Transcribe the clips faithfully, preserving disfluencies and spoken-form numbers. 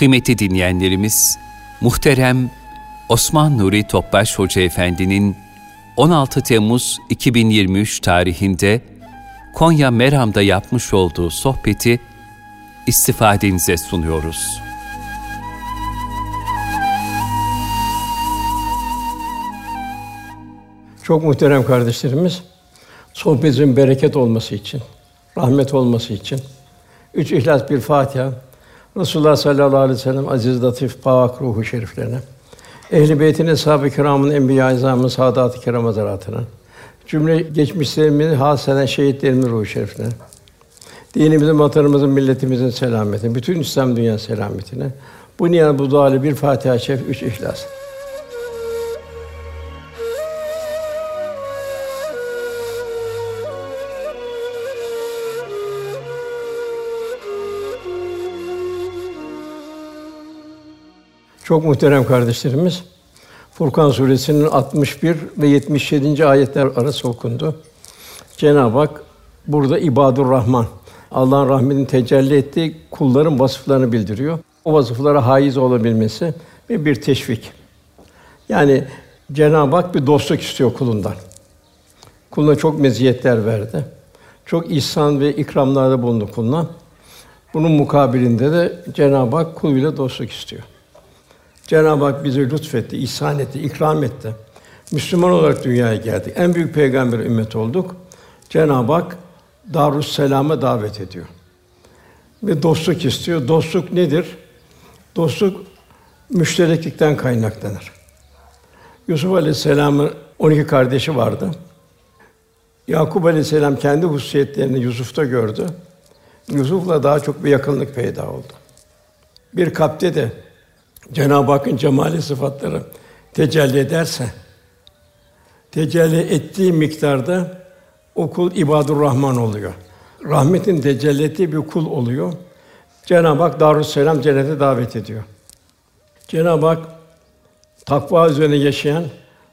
Kıymetli dinleyenlerimiz, muhterem Osman Nuri Topbaş Hoca Efendi'nin on altı Temmuz iki bin yirmi üç tarihinde Konya Meram'da yapmış olduğu sohbeti istifadenize sunuyoruz. Çok muhterem kardeşlerimiz, sohbetin bereket olması için, rahmet olması için üç İhlas bir Fatiha, Resulullah sallallahu aleyhi ve sellem aziz latif pak ruhu şeriflerine, ehl-i beytin eshab-ı kiramın enbiya-i azamın saadat-ı kiram hazaratına, cümle geçmişlerimizi hasreden şehitlerimizin ruhu şeriflerine, dinimizin, vatanımızın, milletimizin selametine, bütün İslam dünya selametine, bu niyaz bu duayla bir Fatiha-i Şerif, üç İhlas. Çok muhterem kardeşlerimiz, Furkan Suresi'nin altmış bir ve yetmiş yedinci ayetler arası okundu. Cenab-ı Hak burada İbâdurrahman, Allah'ın rahmetinin tecelli ettiği kulların vasıflarını bildiriyor. O vasıflara haiz olabilmesi ve bir teşvik. Yani Cenab-ı Hak bir dostluk istiyor kulundan. Kuluna çok meziyetler verdi. Çok ihsan ve ikramlarda bulundu kuluna. Bunun mukabilinde de Cenab-ı Hak kuluyla dostluk istiyor. Cenab-ı Hak bize lütfetti, ihsan etti, ikram etti. Müslüman olarak dünyaya geldik. En büyük peygamber ümmeti olduk. Cenab-ı Hak Darüsselam'a davet ediyor. Ve dostluk istiyor. Dostluk nedir? Dostluk müştereklikten kaynaklanır. Yusuf Aleyhisselam'ın on iki kardeşi vardı. Yakup Aleyhisselam kendi hususiyetlerini Yusuf'ta gördü. Yusuf'la daha çok bir yakınlık peyda oldu. Bir kapte de Cenab-ı Hakk'ın cemali sıfatları tecelli ederse, tecelli ettiği miktarda o kul İbâdurrahman oluyor. Rahmetin tecelli ettiği bir kul oluyor. Cenab-ı Hak Darüsselam cennete davet ediyor. Cenab-ı Hak takva üzerine yaşayan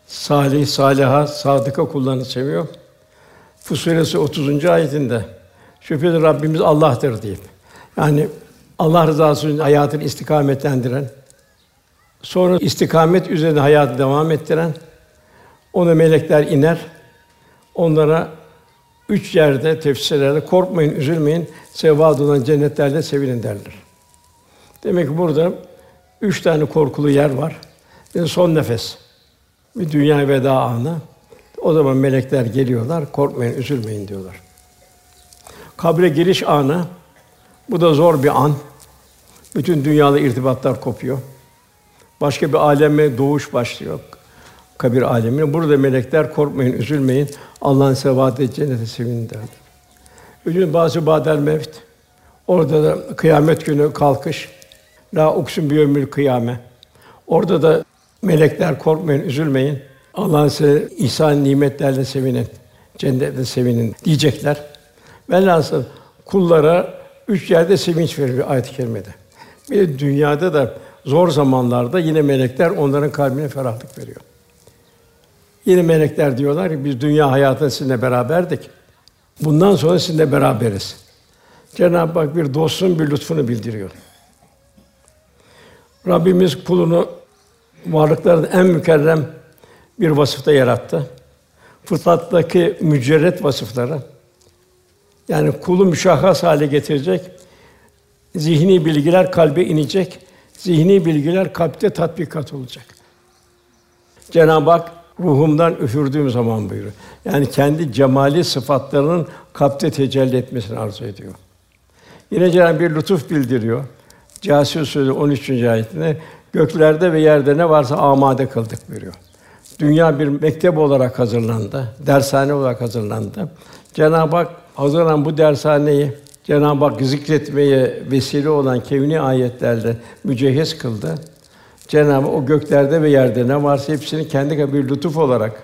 salih, saliha, sadıka kullarını seviyor. Furs Suresi otuzuncu ayetinde şüphesiz Rabbimiz Allah'tır deyip, yani Allah rızası için hayatını istikametlendiren, sonra istikamet üzerine hayatı devam ettiren, ona melekler iner, onlara üç yerde, tefsirlerde, korkmayın, üzülmeyin, size vaad olan cennetlerle sevinin derler. Demek ki burada üç tane korkulu yer var. Yani son nefes, bir dünya veda anı. O zaman melekler geliyorlar, korkmayın, üzülmeyin diyorlar. Kabre giriş anı, bu da zor bir an. Bütün dünyayla irtibatlar kopuyor. Başka bir aleme doğuş başlıyor, kabir alemine. Burada melekler korkmayın, üzülmeyin, Allah'ın sevadet cennete sevinin derler. Üçüncü bazı badel mevt. Orada da kıyamet günü kalkış. La uksun bi yevmil kıyame. Orada da melekler korkmayın, üzülmeyin, Allah'ın size ihsan nimetlerle sevinin, cennete sevinin diyecekler. Velhasıl kullara üç yerde sevinç veriyor ayet-i kerimede. Bir dünyada da zor zamanlarda yine melekler onların kalbine ferahlık veriyor. Yine melekler diyorlar ki biz dünya hayatında sizinle beraberdik. Bundan sonra sizinle beraberiz. Cenab-ı Hak bir dostun bir lütfunu bildiriyor. Rabbimiz kulunu varlıkların en mükerrem bir vasıfta yarattı. Fıtrattaki mücerret vasıfları, yani kulu müşahhas hale getirecek, zihni bilgiler kalbe inecek, zihni bilgiler kalpte tatbikat olacak. Cenab-ı Hak ruhumdan üfürdüğüm zaman buyuruyor. Yani kendi cemali sıfatlarının kalpte tecelli etmesini arzu ediyor. Yine Cenab-ı Hak bir lütuf bildiriyor. Câsiye suresi on üçüncü ayetinde göklerde ve yerde ne varsa amade kıldık buyuruyor. Dünya bir mektep olarak hazırlandı, dershane olarak hazırlandı. Cenab-ı Hak hazırlanan bu dershaneyi Cenab-ı Hak zikretmeye vesile olan kevni ayetlerle mücehhez kıldı. Cenab-ı Hak o göklerde ve yerde ne varsa hepsini kendi bir lütuf olarak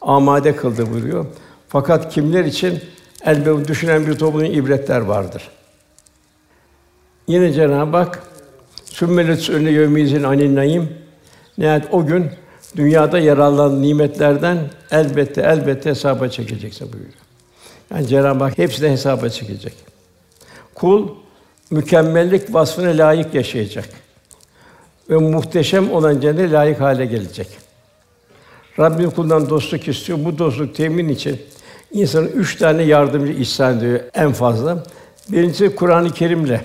amade kıldı buyuruyor. Fakat kimler için? Elbette düşünen bir toplumun ibretler vardır. Yine Cenab-ı Hak sümmelet önüne yevmizin anin naim. Nihayet o gün dünyada yararlanan nimetlerden elbette elbette hesaba çekilecekse buyuruyor. Yani Cenab-ı Hak hepsini hesaba çekecek. Kul mükemmellik vasfına layık yaşayacak. ve muhteşem olan cennete layık hale gelecek. Rabbim kulundan dostluk istiyor. Bu dostluk temin için insana üç tane yardımcı ihsan ediyor en fazla. Birincisi Kur'an-ı Kerim'le.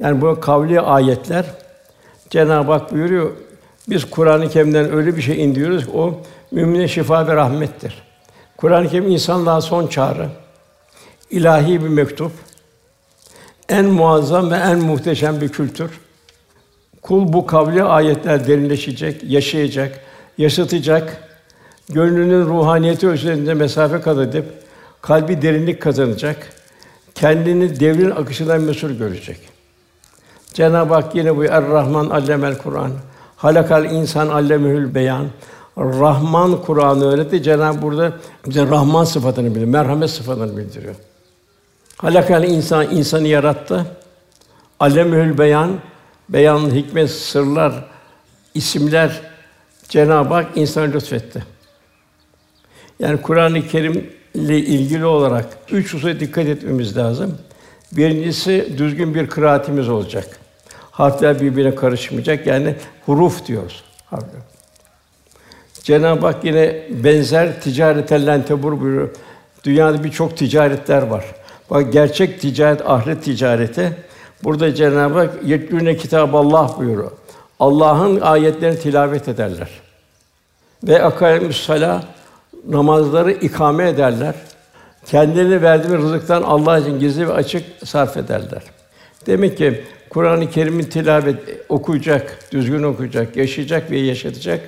Yani bu kavli ayetler. Cenab-ı Hak buyuruyor, biz Kur'an-ı Kerim'den öyle bir şey indiriyoruz ki o mümine şifa ve rahmettir. Kur'an-ı Kerim insanlığa son çağrı, ilahi bir mektup, en muazzam ve en muhteşem bir kültür. Kul bu kavli ayetler derinleşecek, yaşayacak, yaşatacak, gönlünün ruhaniyeti ölçülerinde mesafe kat edip kalbi derinlik kazanacak, kendini devrin akışından mesul görecek. Cenab-ı Hak yine bu Er-Rahman allemel Kur'an, halakal insan allemehül beyan. Rahman Kur'an'ı öğretti. Cenab-ı burada bize Rahman sıfatını bildiriyor, merhamet sıfatını bildiriyor. Halakal insan insanı yarattı. Allemehül beyan, beyanın hikmet, sırlar, isimler Cenab-ı Hak insana lütfetti. Yani Kur'an-ı Kerim'le ilgili olarak üç hususa dikkat etmemiz lazım. Birincisi düzgün bir kıraatimiz olacak. Harfler birbirine karışmayacak. Yani huruf diyoruz. Harfler. Cenab-ı Hak yine benzer ticareten len tebur buyuruyor. Dünyada birçok ticaretler var. Bak gerçek ticaret ahiret ticareti. Burada Cenab-ı Hak yetlûne kitâballâh buyuruyor. Allah'ın ayetlerini tilavet ederler. Ve akâmü's-salâh namazları ikame ederler. Kendilerine verdiğimiz rızıktan Allah için gizli ve açık sarf ederler. Demek ki Kur'an-ı Kerim'in tilavet okuyacak, düzgün okuyacak, yaşayacak ve yaşatacak.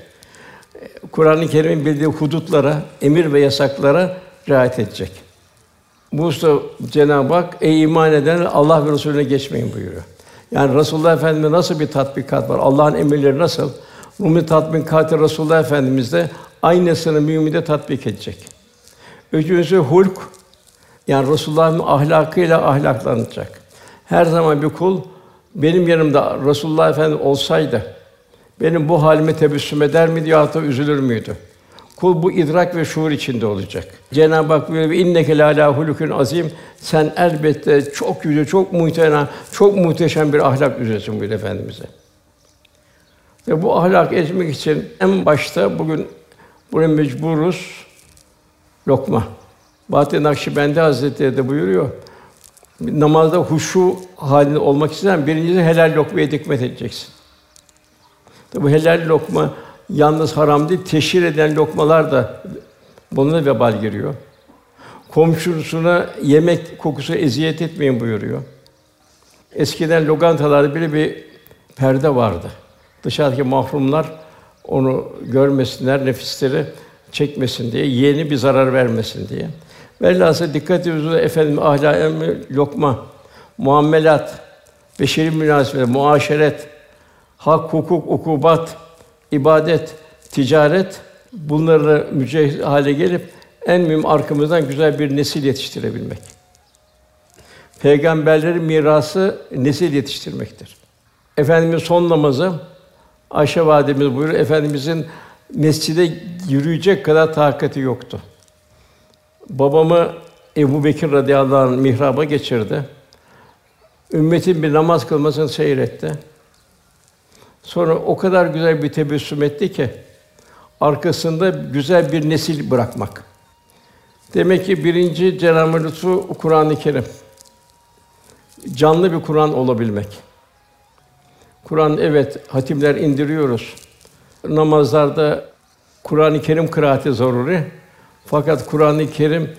Kur'an-ı Kerim'in bildiği hudutlara, emir ve yasaklara riayet edecek. Bu hususta Cenab-ı Hak ey iman edenler Allah ve Resulüne geçmeyin buyuruyor. Yani Resulullah Efendimiz'de nasıl bir tatbikat var? Allah'ın emirleri nasıl? Rumi tatbikatı Resulullah Efendimiz de aynısını müminde tatbik edecek. Üçüncüsü hulk, yani Resulullah'ın ahlakıyla ahlaklanacak. Her zaman bir kul, benim yanımda Resulullah Efendimiz olsaydı, benim bu halime tebessüm eder miydi yahut da üzülür müydü? Kul bu idrak ve şuur içinde olacak. Cenab-ı Hak buyuruyor, inneke lâlâ hulukün azîm, sen elbette çok yüce, çok muhtena, çok muhteşem bir ahlak üzeresin buyuruyor Efendimiz'e. Ve bu ahlak etmek için en başta bugün buraya mecburuz, lokma. Bahaddin Nakşibendi Hazretleri de buyuruyor, namazda huşu halinde olmak istersen birincisi helal lokmaya dikkat edeceksin. Tabi helal lokma yalnız haram değil, teşhir eden lokmalar da bununla vebal giriyor. Komşusuna yemek kokusu eziyet etmeyin buyuruyor. Eskiden lokantalarda bile bir perde vardı. Dışarıdaki mahrumlar onu görmesinler, nefisleri çekmesin diye, yeğeni bir zarar vermesin diye. Velhâsıl dikkat ediyoruz, efendim ahlâ-i lokma, muamelat, beşeri münasebet, muaşeret, hak, hukuk, ukubat, ibadet, ticaret bunları mücehhir hale gelip en mühim arkamızdan güzel bir nesil yetiştirebilmek. Peygamberlerin mirası nesil yetiştirmektir. Efendimiz son namazı Ayşe Vâlidemiz buyuruyor, Efendimizin mescide yürüyecek kadar takati yoktu. Babamı Ebu Bekir radıyallahu anh mihraba geçirdi. Ümmetin bir namaz kılmasını seyretti. Sonra o kadar güzel bir tebessüm etti ki arkasında güzel bir nesil bırakmak. Demek ki birinci Cenab-ı lütfu Kur'an-ı Kerim. Canlı bir Kur'an olabilmek. Kur'an evet hatimler indiriyoruz. Namazlarda Kur'an-ı Kerim kıraati zaruri. Fakat Kur'an-ı Kerim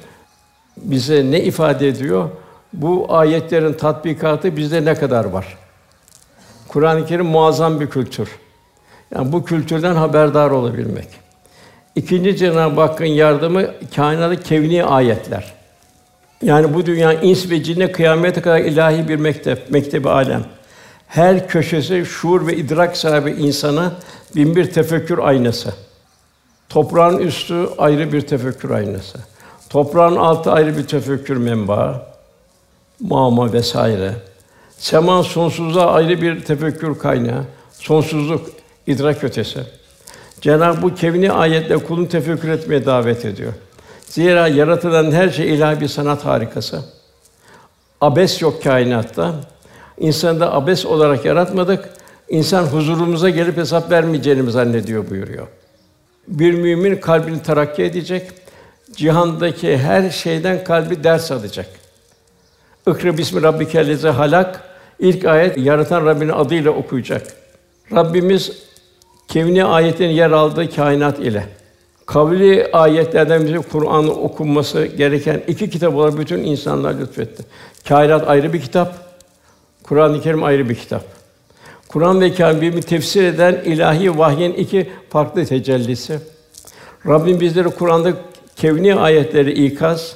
bize ne ifade ediyor? Bu ayetlerin tatbikatı bizde ne kadar var? Kur'an-ı Kerim muazzam bir kültür. Yani bu kültürden haberdar olabilmek. İkinci Cenab-ı Hakk'ın yardımı kainatı kevni ayetler. Yani bu dünya ins ve cinne kıyamete kadar ilahi bir mektep, mektebi alem. Her köşesi şuur ve idrak sahibi insana bin bir tefekkür aynası. Toprağın üstü ayrı bir tefekkür aynası. Toprağın altı ayrı bir tefekkür menbaı, mama vesaire. Sema sonsuzluğa ayrı bir tefekkür kaynağı, sonsuzluk idrak ötesi. Cenab-ı bu kevni ayetle kulun tefekkür etmeye davet ediyor. Zira yaratılan her şey ilahi bir sanat harikası. Abes yok kainatta. İnsanı da abes olarak yaratmadık. İnsan huzurumuza gelip hesap vermeyeceğini zannediyor buyuruyor. Bir mümin kalbini terakki edecek, cihandaki her şeyden kalbi ders alacak. Okra bismi rabbikellezî halak. İlk ayet yaratan Rabbinin adıyla okuyacak. Rabbimiz kevni ayetin yer aldığı kainat ile kavli ayetlerden bize Kur'an'ı okunması gereken iki kitap olarak bütün insanlara lütfetti. Kainat ayrı bir kitap, Kur'an-ı Kerim ayrı bir kitap. Kur'an ve Kâbî'yi tefsir eden ilahi vahyin iki farklı tecellisi. Rabbim bizleri Kur'an'da kevni ayetleri ikaz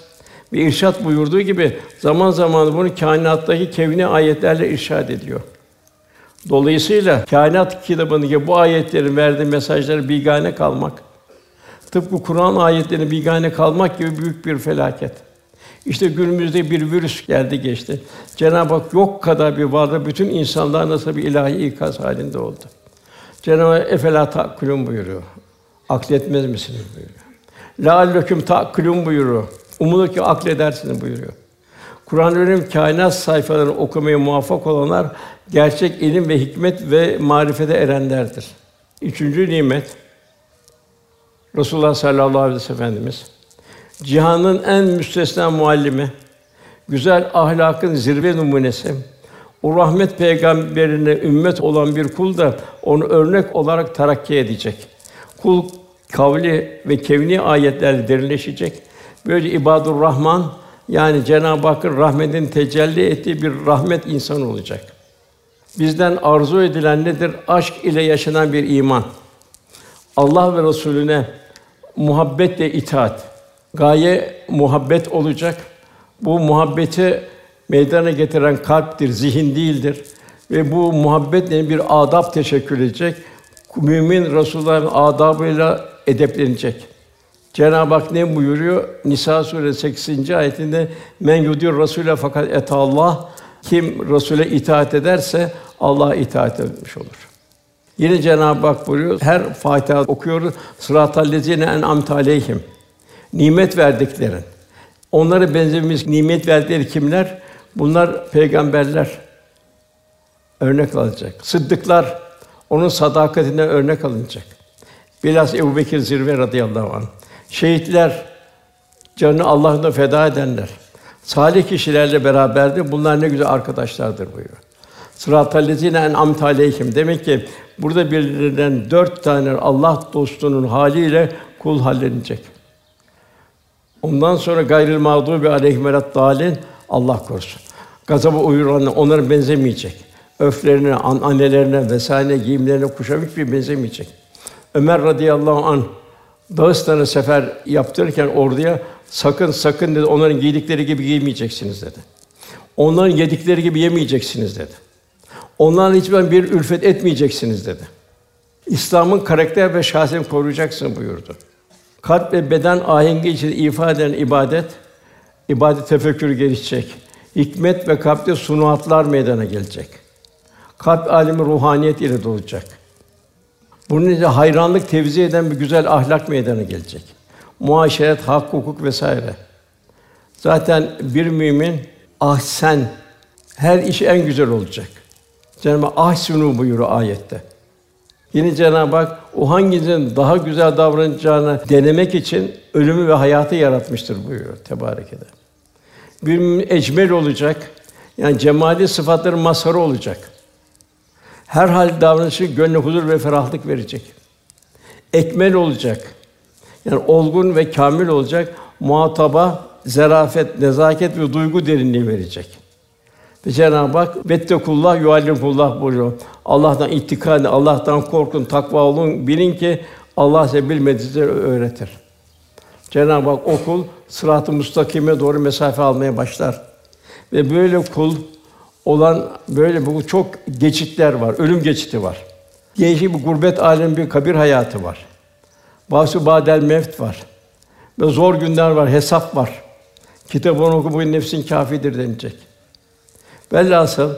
ve irşad buyurduğu gibi zaman zaman bunu kainattaki kevni ayetlerle irşad ediyor. Dolayısıyla Kâinat kitabındaki bu ayetlerin verdiği mesajlara bigane kalmak, tıpkı Kur'an ayetlerine bigane kalmak gibi büyük bir felaket. İşte günümüzde bir virüs geldi geçti. Cenab-ı Hak yok kadar bir varlığı bütün insanlar nasıl bir ilahi ikaz halinde oldu. Cenab-ı Hak "Efela ta'kulûn" buyuruyor. Akletmez misiniz buyuruyor. "Lealleküm ta'kulûn" buyuruyor. Umulur ki akledersiniz buyuruyor. Kur'an-ı Kerim kainat sayfalarını okumaya muvaffak olanlar gerçek ilim ve hikmet ve marifete erenlerdir. Üçüncü nimet Resulullah sallallahu aleyhi ve sellem Efendimiz cihanın en müstesna muallimi, güzel ahlakın zirve numunesi, o rahmet peygamberine ümmet olan bir kul da onu örnek olarak terakki edecek. Kul kavli ve kevni ayetlerle derinleşecek. Böylece ibadur Rahman yani Cenab-ı Hakk'ın rahmetin tecelli ettiği bir rahmet insanı olacak. Bizden arzu edilen nedir? Aşk ile yaşanan bir iman. Allah ve Resulüne muhabbetle itaat. Gaye muhabbet olacak. Bu muhabbeti meydana getiren kalptir, zihin değildir ve bu muhabbetle bir adab teşekkür edecek. Mümin Resulullah'ın adabıyla edeplenecek. Cenab-ı Hak ne buyuruyor? Nisa suresi sekizinci ayetinde "Men yudi'ur Rasûle fakat etallah" kim Rasûle itaat ederse Allah'a itaat etmiş olur. Yine Cenab-ı Hak buyuruyor. Her Fatiha okuyoruz. "Sıratallezîne en'amte aleyhim" nimet verdiklerin. Onlara benzememiz nimet verdikleri kimler? Bunlar peygamberler. Örnek alınacak. Sıddıklar onun sadakatine örnek alınacak. Bilhassa Ebu Bekir zirve radıyallahu anh. Şehitler, canını Allah'ına feda edenler, salih kişilerle beraberdir. Bunlar ne güzel arkadaşlardır buyuruyor. "Sıratallezîne en'amte aleyhim" demek ki burada belirlenen dört tane Allah dostunun haliyle kul hallenecek. Ondan sonra gayril mağdûbi aleyhim veleddâlin Allah korusun. Gazaba uğrayanlar onlara benzemeyecek. Öflerine, annelerine vesaire giyimlerine kuşam hiçbir benzemeyecek. Ömer radıyallahu anh Dağıstan'a sefer yaptırırken orduya sakın sakın dedi onların giydikleri gibi giymeyeceksiniz dedi. Onların yedikleri gibi yemeyeceksiniz dedi. Onlarla hiçbir bir ülfet etmeyeceksiniz dedi. İslam'ın karakter ve şahsiyetini koruyacaksın buyurdu. Kalp ve beden ahengi içinde ifade eden ibadet, ibadet tefekkürü gelişecek. Hikmet ve kalpte sunuatlar meydana gelecek. Kalp alemi ruhaniyet ile dolacak. Bunun için hayranlık tevzi eden bir güzel ahlak meydana gelecek. Muaşeret, hak, hukuk vesaire. Zaten bir mümin ahsen her işi en güzel olacak. Cenab-ı Hak ahsinu buyuruyor ayette. Yine Cenab-ı Hak o hanginizin daha güzel davranacağını denemek için ölümü ve hayatı yaratmıştır buyuruyor Tebârekede. Bir mümin ecmel olacak. Yani cemali sıfatların mazharı olacak. Her hal davranışı gönle huzur ve ferahlık verecek. Ekmel olacak. Yani olgun ve kâmil olacak. Muhataba zarafet, nezaket ve duygu derinliği verecek. Ve Cenab-ı Hak "Vettekullah yuallimullah" buyuruyor. Allah'tan ittika edin, Allah'tan korkun, takva olun, bilin ki Allah size bilmediğinizi öğretir. Cenab-ı Hak o kul sırat-ı müstakime doğru mesafe almaya başlar. Ve böyle kul olan böyle bu çok geçitler var, ölüm geçidi var. Gençlik bir gurbet alemi, bir kabir hayatı var. Bahsü badel mevt var. Ve zor günler var, hesap var. Kitabını oku bugün nefsin kâfidir denilecek. Velhasıl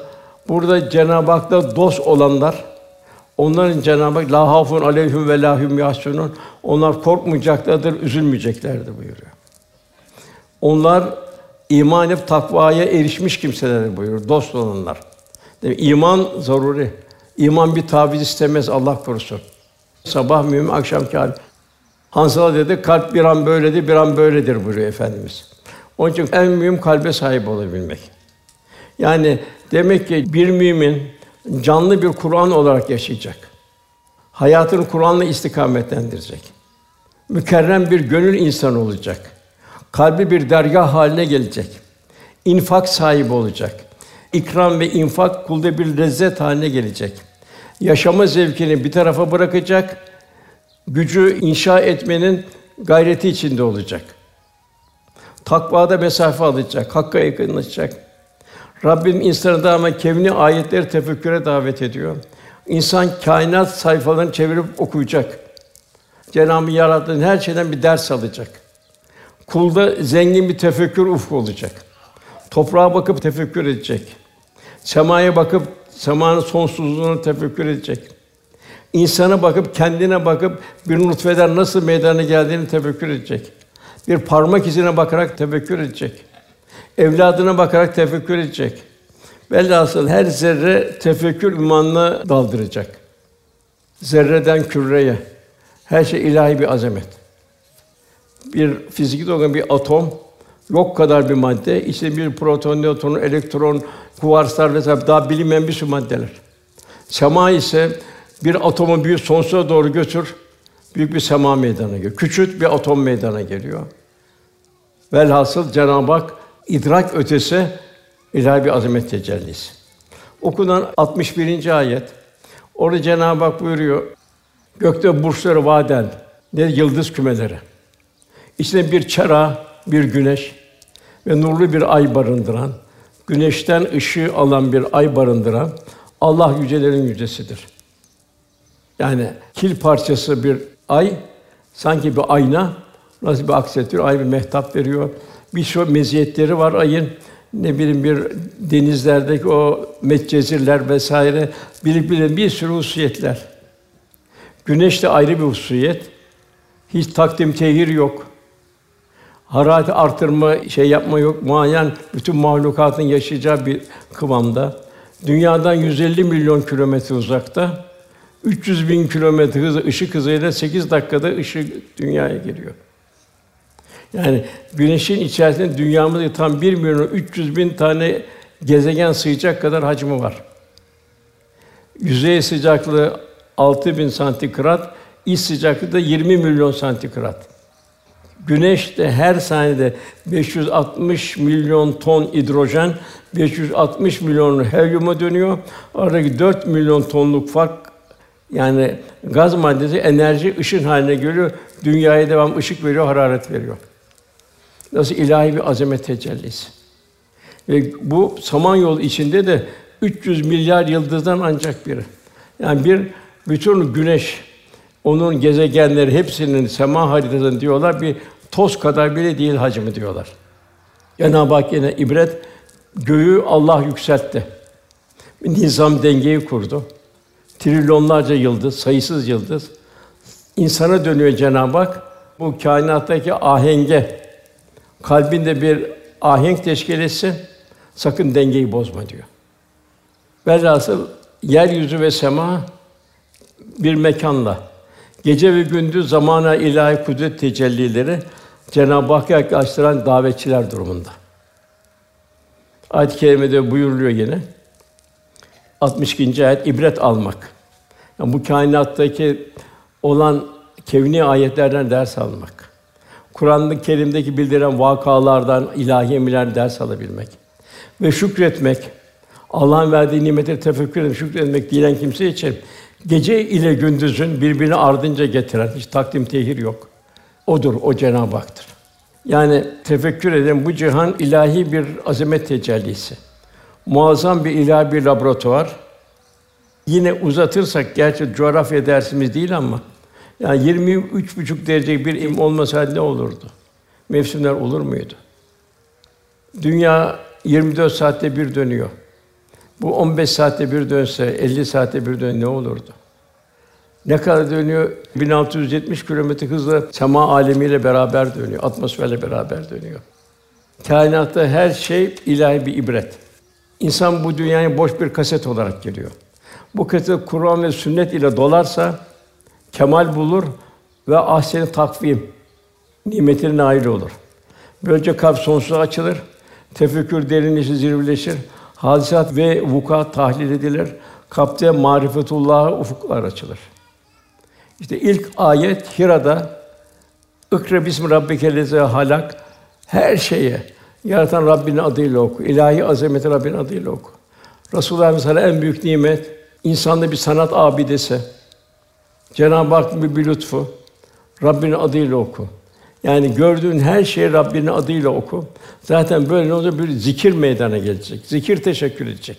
burada Cenab-ı Hak'la dost olanlar, onların Cenab-ı Hak "Lâ hâfûn aleyhüm ve lâ hum yahzunûn" onlar korkmayacaklardır, üzülmeyeceklerdir buyuruyor. Onlar İman edip takvaya erişmiş kimseler buyuruyor, dost olanlar. Demek iman zaruri. İman bir taviz istemez, Allah korusun. Sabah mühim, akşam kâfi. Hansalat dedi, kalp bir an böyledir, bir an böyledir buyuruyor Efendimiz. Onun için en mühim kalbe sahip olabilmek. Yani demek ki bir mümin canlı bir Kur'an olarak yaşayacak. Hayatını Kur'an'la istikametlendirecek. Mükerrem bir gönül insanı olacak. Kalbi bir dergâh haline gelecek. İnfak sahibi olacak. İkram ve infak kulda bir lezzet haline gelecek. Yaşama zevkini bir tarafa bırakacak. Gücü inşa etmenin gayreti içinde olacak. Takvada mesafe alacak, Hakk'a yakınlaşacak. Rabbim insanı daima kevni ayetleri tefekküre davet ediyor. İnsan kainat sayfalarını çevirip okuyacak. Cenab-ı Yarattığın her şeyden bir ders alacak. Kulda zengin bir tefekkür ufku olacak. Toprağa bakıp tefekkür edecek. Semaya bakıp semanın sonsuzluğunu tefekkür edecek. İnsana bakıp kendine bakıp bir nutfeden nasıl meydana geldiğini tefekkür edecek. Bir parmak izine bakarak tefekkür edecek. Evladına bakarak tefekkür edecek. Velhasıl her zerre tefekkür imanına daldıracak. Zerreden küreye. Her şey ilahi bir azamet. Bir fiziki olarak bir atom, yok kadar bir madde, içinde bir proton, nötron, elektron, kuvarslar vesaire daha bilinmeyen bir sürü maddeler. Sema ise bir atomu büyük sonsuza doğru götür, büyük bir sema meydana geliyor. Küçük bir atom meydana geliyor. Velhasıl Cenab-ı Hak idrak ötesi ilahi bir azamet tecellisi. Okunan altmış birinci ayet. Orada Cenab-ı Hak buyuruyor: "Gökte burçları vaden, ne yıldız kümeleri. İçinde bir çera, bir güneş ve nurlu bir ay barındıran, güneşten ışığı alan bir ay barındıran Allah yücelerin yücesidir." Yani kil parçası bir ay sanki bir ayna nasıl bir aksetiyor, ay bir mehtap veriyor. Birçok meziyetleri var ayın. Ne bileyim bir denizlerdeki o metcezirler vesaire birbirine bir sürü hususiyetler. Güneş de ayrı bir hususiyet. Hiç takdim tehir yok. Harareti artırma şey yapma yok. Muayyen bütün mahlukatın yaşayacağı bir kıvamda. Dünyadan yüz elli milyon kilometre uzakta. üç yüz bin kilometre hızı ışık hızıyla sekiz dakikada ışık dünyaya geliyor. Yani güneşin içerisinde dünyamızda tam bir milyon üç yüz bin tane gezegen sığacak kadar hacmi var. Yüzey sıcaklığı altı bin santigrat, iç sıcaklığı da yirmi milyon santigrat. Güneş de her saniyede beş yüz altmış milyon ton hidrojen, beş yüz altmış milyon helyuma dönüyor. Aradaki dört milyon tonluk fark yani gaz maddesi enerji ışın haline geliyor. Dünyaya devam ışık veriyor, hararet veriyor. Nasıl ilahi bir azamet tecellisi. Ve bu Samanyolu içinde de üç yüz milyar yıldızdan ancak biri. Yani bir bütün güneş, onun gezegenleri hepsinin sema haritasını diyorlar, bir toz kadar bile değil hacmi diyorlar. Cenab-ı Hak yine ibret, göğü Allah yükseltti. Nizam dengeyi kurdu. Trilyonlarca yıldız, sayısız yıldız. İnsana dönüyor Cenab-ı Hak. Bu kainattaki ahenge, kalbinde bir ahenk teşkil etsin, sakın dengeyi bozma diyor. Velhasıl yeryüzü ve sema bir mekanla, gece ve gündüz zamana ilahi kudret tecellileri Cenab-ı Hakk'a yaklaştıran davetçiler durumunda. Ayet-i kerimede buyuruluyor yine. altmış ikinci ayet ibret almak. Yani bu kainattaki olan kevni ayetlerden ders almak. Kur'an-ı Kerim'deki bildiren vakalardan, ilahi emirlerden ders alabilmek ve şükretmek. Allah'ın verdiği nimetleri tefekkür edip şükretmek diyen kimse için gece ile gündüzün birbirini ardınca getiren, hiç takdim tehir yok. O'dur, o Cenab-ı Hak'tır. Yani tefekkür eden bu cihan ilahi bir azamet tecellisi. Muazzam bir ilahi bir laboratuvar. Yine uzatırsak gerçi coğrafya dersimiz değil ama yani yirmi üç buçuk derece bir im olmasaydı ne olurdu? Mevsimler olur muydu? Dünya yirmi dört saatte bir dönüyor. Bu on beş saatte bir dönse, elli saatte bir dön ne olurdu? Ne kadar dönüyor? bin altı yüz yetmiş kilometre hızla sema alemiyle beraber dönüyor, atmosferle beraber dönüyor. Kainatta her şey ilahi bir ibret. İnsan bu dünyaya boş bir kaset olarak geliyor. Bu kısım Kur'an ve sünnet ile dolarsa kemal bulur ve ahsen-i takvim nimetine nail olur. Böylece kalp sonsuza açılır, tefekkür derinleşir, zirveleşir, hadisat ve vukuat tahlil edilir, kalpte marifetullah'a ufuklar açılır. İşte ilk ayet Hira'da "Ikra bismi rabbikellezî halak" her şeye yaratan Rabbinin adıyla oku. İlahi azameti Rabbinin adıyla oku. Resulullah Efendimiz'e en büyük nimet insanda bir sanat abidesi. Cenab-ı Hakk'ın bir lütfu Rabbinin adıyla oku. Yani gördüğün her şeyi Rabbinin adıyla oku. Zaten böyle ne olacak? Bir zikir meydana gelecek. Zikir teşekkür edecek.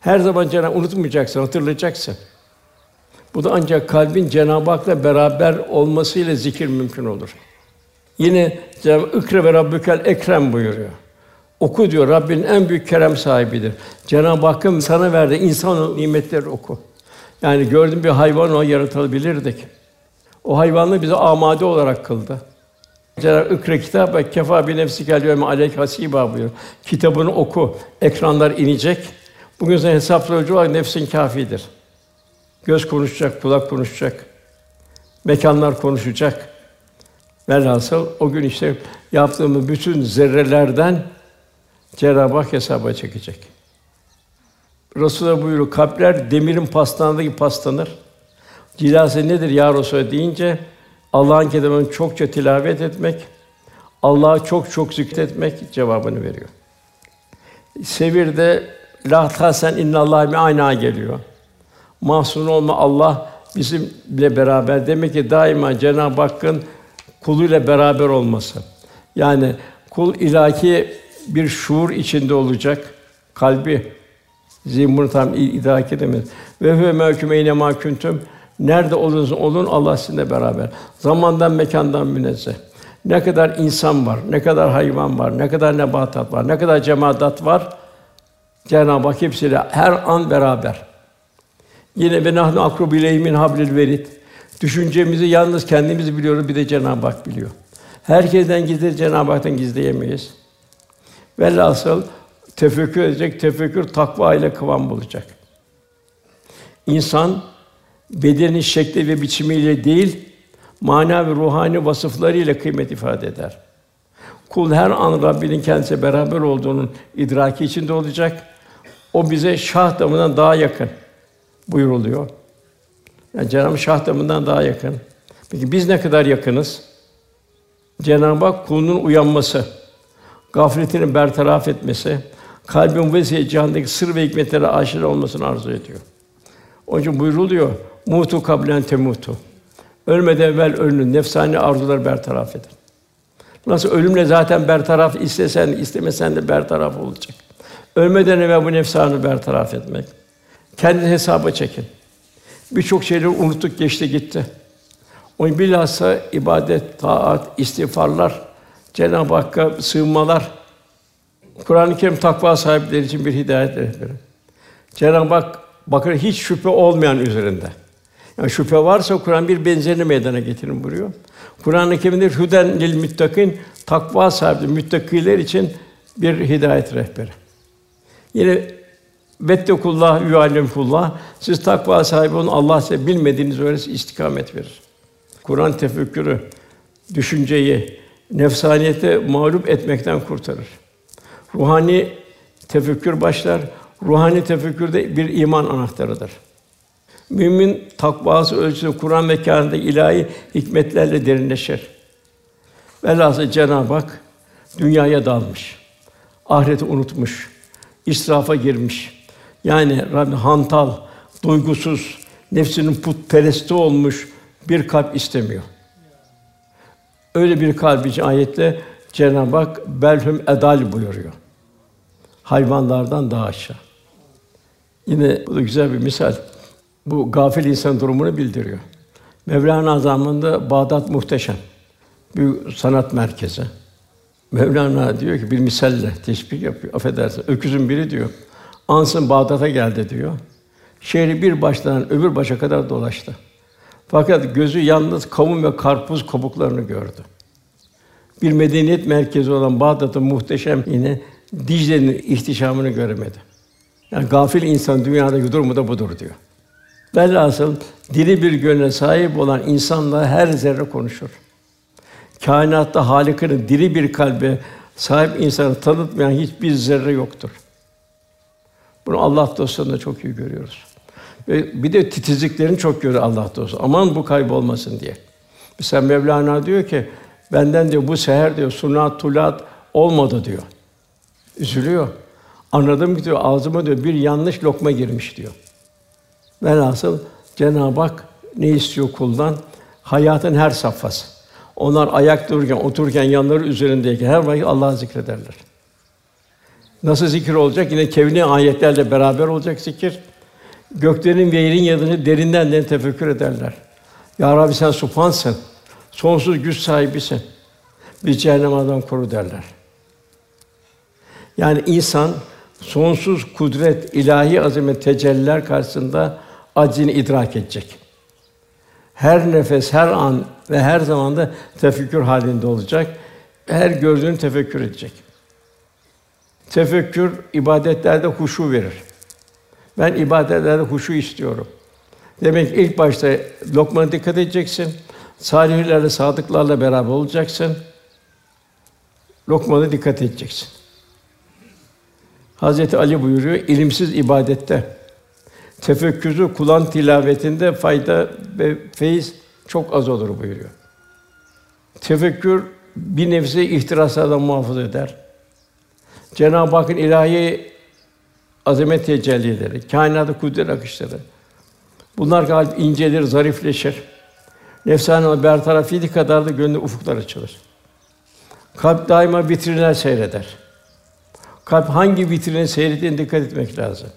Her zaman Cenab-ı unutmayacaksın, hatırlayacaksın. Bu da ancak kalbin Cenab-ı Hak'la beraber olmasıyla zikir mümkün olur. Yine Cenab-ı "Ikra ve Rabbükel Ekrem" buyuruyor. Oku diyor, Rabbin en büyük kerem sahibidir. Cenab-ı Hakk'ın sana verdiği insan nimetleri oku. Yani gördüğün bir hayvan o yaratabilirdik. O hayvanı bize amade olarak kıldı. Cenab-ı "Ikra kitabe kefâ bi nefsikel yevme aleyke hasîbâ" buyuruyor. Kitabını oku, ekranlar inecek. Bugün sen hesaplayıcı olarak nefsin kâfidir. Göz konuşacak, kulak konuşacak, mekanlar konuşacak. Velhasıl o gün işte yaptığımız bütün zerrelerden Cenab-ı Hak hesaba çekecek. Resulullah buyuruyor, kalpler demirin paslandığı gibi paslanır. Cilası nedir ya Resulullah deyince, Allah'ın kelamını çokça tilavet etmek, Allah'a çok çok zikretmek cevabını veriyor. Sevirde "Lâ tahsen innallâhe me'ânâ" geliyor. Mahzun olma, Allah bizimle beraber. Demek ki daima Cenab-ı Hakk'ın kuluyla beraber olması. Yani kul ilaki bir şuur içinde olacak, kalbi zihin bunu tam idrak edemez. Ve huve mevkûmeyne mâ kuntum, nerede olursanız olun Allah sizinle beraber. Zamandan mekandan münezzeh. Ne kadar insan var, ne kadar hayvan var, ne kadar nebatat var, ne kadar cemaat var. Cenab-ı Hak hepsiyle her an beraber. Yine "Ve nahnu akrubu ileyhi min hablil verid." Düşüncemizi yalnız kendimiz biliyoruz, bir de Cenab-ı Hak biliyor. Herkesten gizli, Cenab-ı Hak'tan gizleyemeyiz. Velhasıl tefekkür edecek, tefekkür takva ile kıvam bulacak. İnsan bedenin şekli ve biçimiyle değil, mana ve ruhani vasıflarıyla kıymet ifade eder. Kul her an Rabbinin kendisiyle beraber olduğunun idraki içinde olacak. O bize şah damından daha yakın buyuruluyor. Yani Cenab-ı Hak şah damından daha yakın. Peki biz ne kadar yakınız? Cenab-ı Hak kulunun uyanması, gafletini bertaraf etmesi, kalbin ve cihandaki sır ve hikmetlere aşina olmasını arzu ediyor. Onun için buyuruluyor, "Mutu kablen temutu." Ölmeden evvel ölün, nefsani arzuları bertaraf edin. Nasıl ölümle zaten bertaraf, istesen istemesen de bertaraf olacak. Ölmeden evvel bu nefsani bertaraf etmek. Kendini hesaba çekin. Birçok şeyleri unuttuk, geçti gitti. Onun bilhassa ibadet, taat, istiğfarlar, Cenab-ı Hakk'a sığınmalar, Kur'an-ı Kerim takva sahipleri için bir hidayet rehberi. Cenab-ı Hak bakın hiç şüphe olmayan üzerinde. Yani şüphe varsa Kur'an bir benzerini meydana getirin buyuruyor. Kur'an-ı Kerim'de "Huden lil müttakîn", takva sahibi müttakiler için bir hidayet rehberi. Yine "Vettekullah yuallimkullah", siz takva sahibi olun, Allah size bilmediğiniz öğretisi istikamet verir. Kur'an tefekkürü, düşünceyi nefsaniyete mağlup etmekten kurtarır. Ruhani tefekkür başlar. Ruhani tefekkür de bir iman anahtarıdır. Mümin takvası ölçüsü Kur'an ve kâinatındaki ilahi hikmetlerle derinleşir. Velhâsıl Cenab-ı Hak dünyaya dalmış, ahireti unutmuş, israfa girmiş. Yani Rabbi hantal, duygusuz, nefsinin putperesti olmuş bir kalp istemiyor. Öyle bir kalp için ayette Cenab-ı Hak "Belhum edal" buyuruyor. Hayvanlardan daha aşağı. Yine bu da güzel bir misal. Bu gafil insan durumunu bildiriyor. Mevlana zamanında Bağdat muhteşem, büyük sanat merkezi. Mevlana diyor ki bir misalle teşbih yapıyor. Affedersin, öküzün biri diyor, ansın Bağdat'a geldi diyor. Şehri bir baştan öbür başa kadar dolaştı. Fakat gözü yalnız kavun ve karpuz kabuklarını gördü. Bir medeniyet merkezi olan Bağdat'ın muhteşemliğini, Dicle'nin ihtişamını göremedi. Yani gafil insan dünyadaki durumu da budur diyor. Velhasıl dili bir gönle sahip olan insanla her zerre konuşur. Kainatta Halik'in diri bir kalbe sahip insanı tanıtmayan hiçbir zerre yoktur. Bunu Allah dostlarında çok iyi görüyoruz. Ve bir de titizliklerini çok görüyor Allah dostu. Aman bu kaybolmasın diye. Mesela Mevlana diyor ki benden diyor bu seher diyor sunat tulat olmadı diyor. Üzülüyor. Anladım ki diyor ağzıma diyor bir yanlış lokma girmiş diyor. Velhasıl Cenab-ı Hak ne istiyor kuldan? Hayatın her safhası. Onlar ayak dururken, otururken yanları üzerindeyken her vakit Allah'ı zikrederler. Nasıl zikir olacak? Yine kevni ayetlerle beraber olacak zikir. Göklerin ve yerin yadını derinden derin tefekkür ederler. Ya Rabbi sen Subhansın. Sonsuz güç sahibisin. Bizi cehennemden koru derler. Yani insan sonsuz kudret, ilahi azamet tecelliler karşısında aczini idrak edecek. Her nefes, her an ve her zaman da tefekkür halinde olacak. Her gördüğünü tefekkür edecek. Tefekkür ibadetlerde huşu verir. Ben ibadetlerde huşu istiyorum. Demek ki ilk başta lokmana dikkat edeceksin. Salihlerle, sadıklarla beraber olacaksın. Lokmana dikkat edeceksin. Hazreti Ali buyuruyor, ilimsiz ibadette, tefekkürü Kur'an tilavetinde fayda ve feyiz çok az olur buyuruyor. Tefekkür bir nefsi ihtiraslardan muhafaza eder. Cenab-ı Hakk'ın ilahi azamet tecellileri, kainatın kudret akışları. Bunlar kalp incelir, zarifleşir. Nefsani bertarafiyeti kadar da gönlü ufuklar açılır. Kalp daima vitrinler seyreder. Kalp hangi vitrini seyrettiğine dikkat etmek lazım.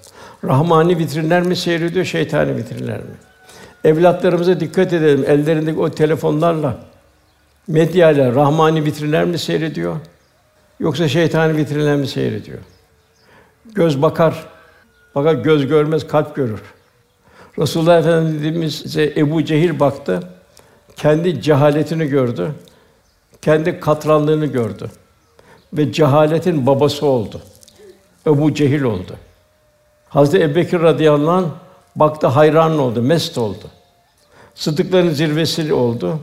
Rahmani vitrinler mi seyrediyor, şeytani vitrinler mi? Evlatlarımıza dikkat edelim. Ellerindeki o telefonlarla, medyayla rahmani vitrinler mi seyrediyor? Yoksa şeytani vitrinler mi seyrediyor? Göz bakar, fakat göz görmez, kalp görür. Resulullah Efendimiz'e Ebu Cehil baktı, kendi cehaletini gördü, kendi katranlığını gördü ve cehaletin babası oldu. Ebu Cehil oldu. Hazreti Ebu Bekir radıyallahu anh baktı, hayran oldu, mest oldu. Sıddıkların zirvesi oldu.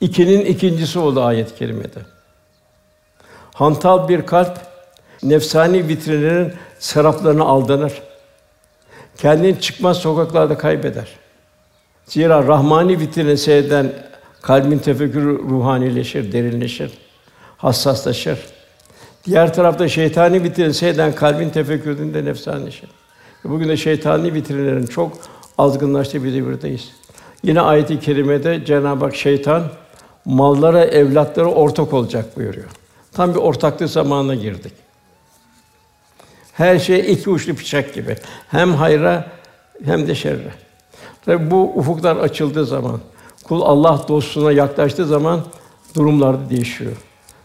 İkinin ikincisi oldu ayet-i kerimede. Hantal bir kalp, nefsani vitrinlerin seraplarına aldanır. Kendini çıkmaz sokaklarda kaybeder. Zira rahmani vitrini seyreden kalbin tefekkürü ruhanileşir, derinleşir, hassaslaşır. Diğer tarafta şeytani vitrini seyreden kalbin tefekküründe nefsanileşir. Bugün de şeytani vitrinlerin çok azgınlaştığı bir devirdeyiz. Yine ayet-i kerimede Cenab-ı Hak şeytan mallara, evlatlara ortak olacak buyuruyor. Tam bir ortaklık zamanına girdik. Her şey iki uçlu bıçak gibi. Hem hayra hem de şerre. Tabii bu ufuklar açıldığı zaman, kul Allah dostuna yaklaştığı zaman durumlar değişiyor.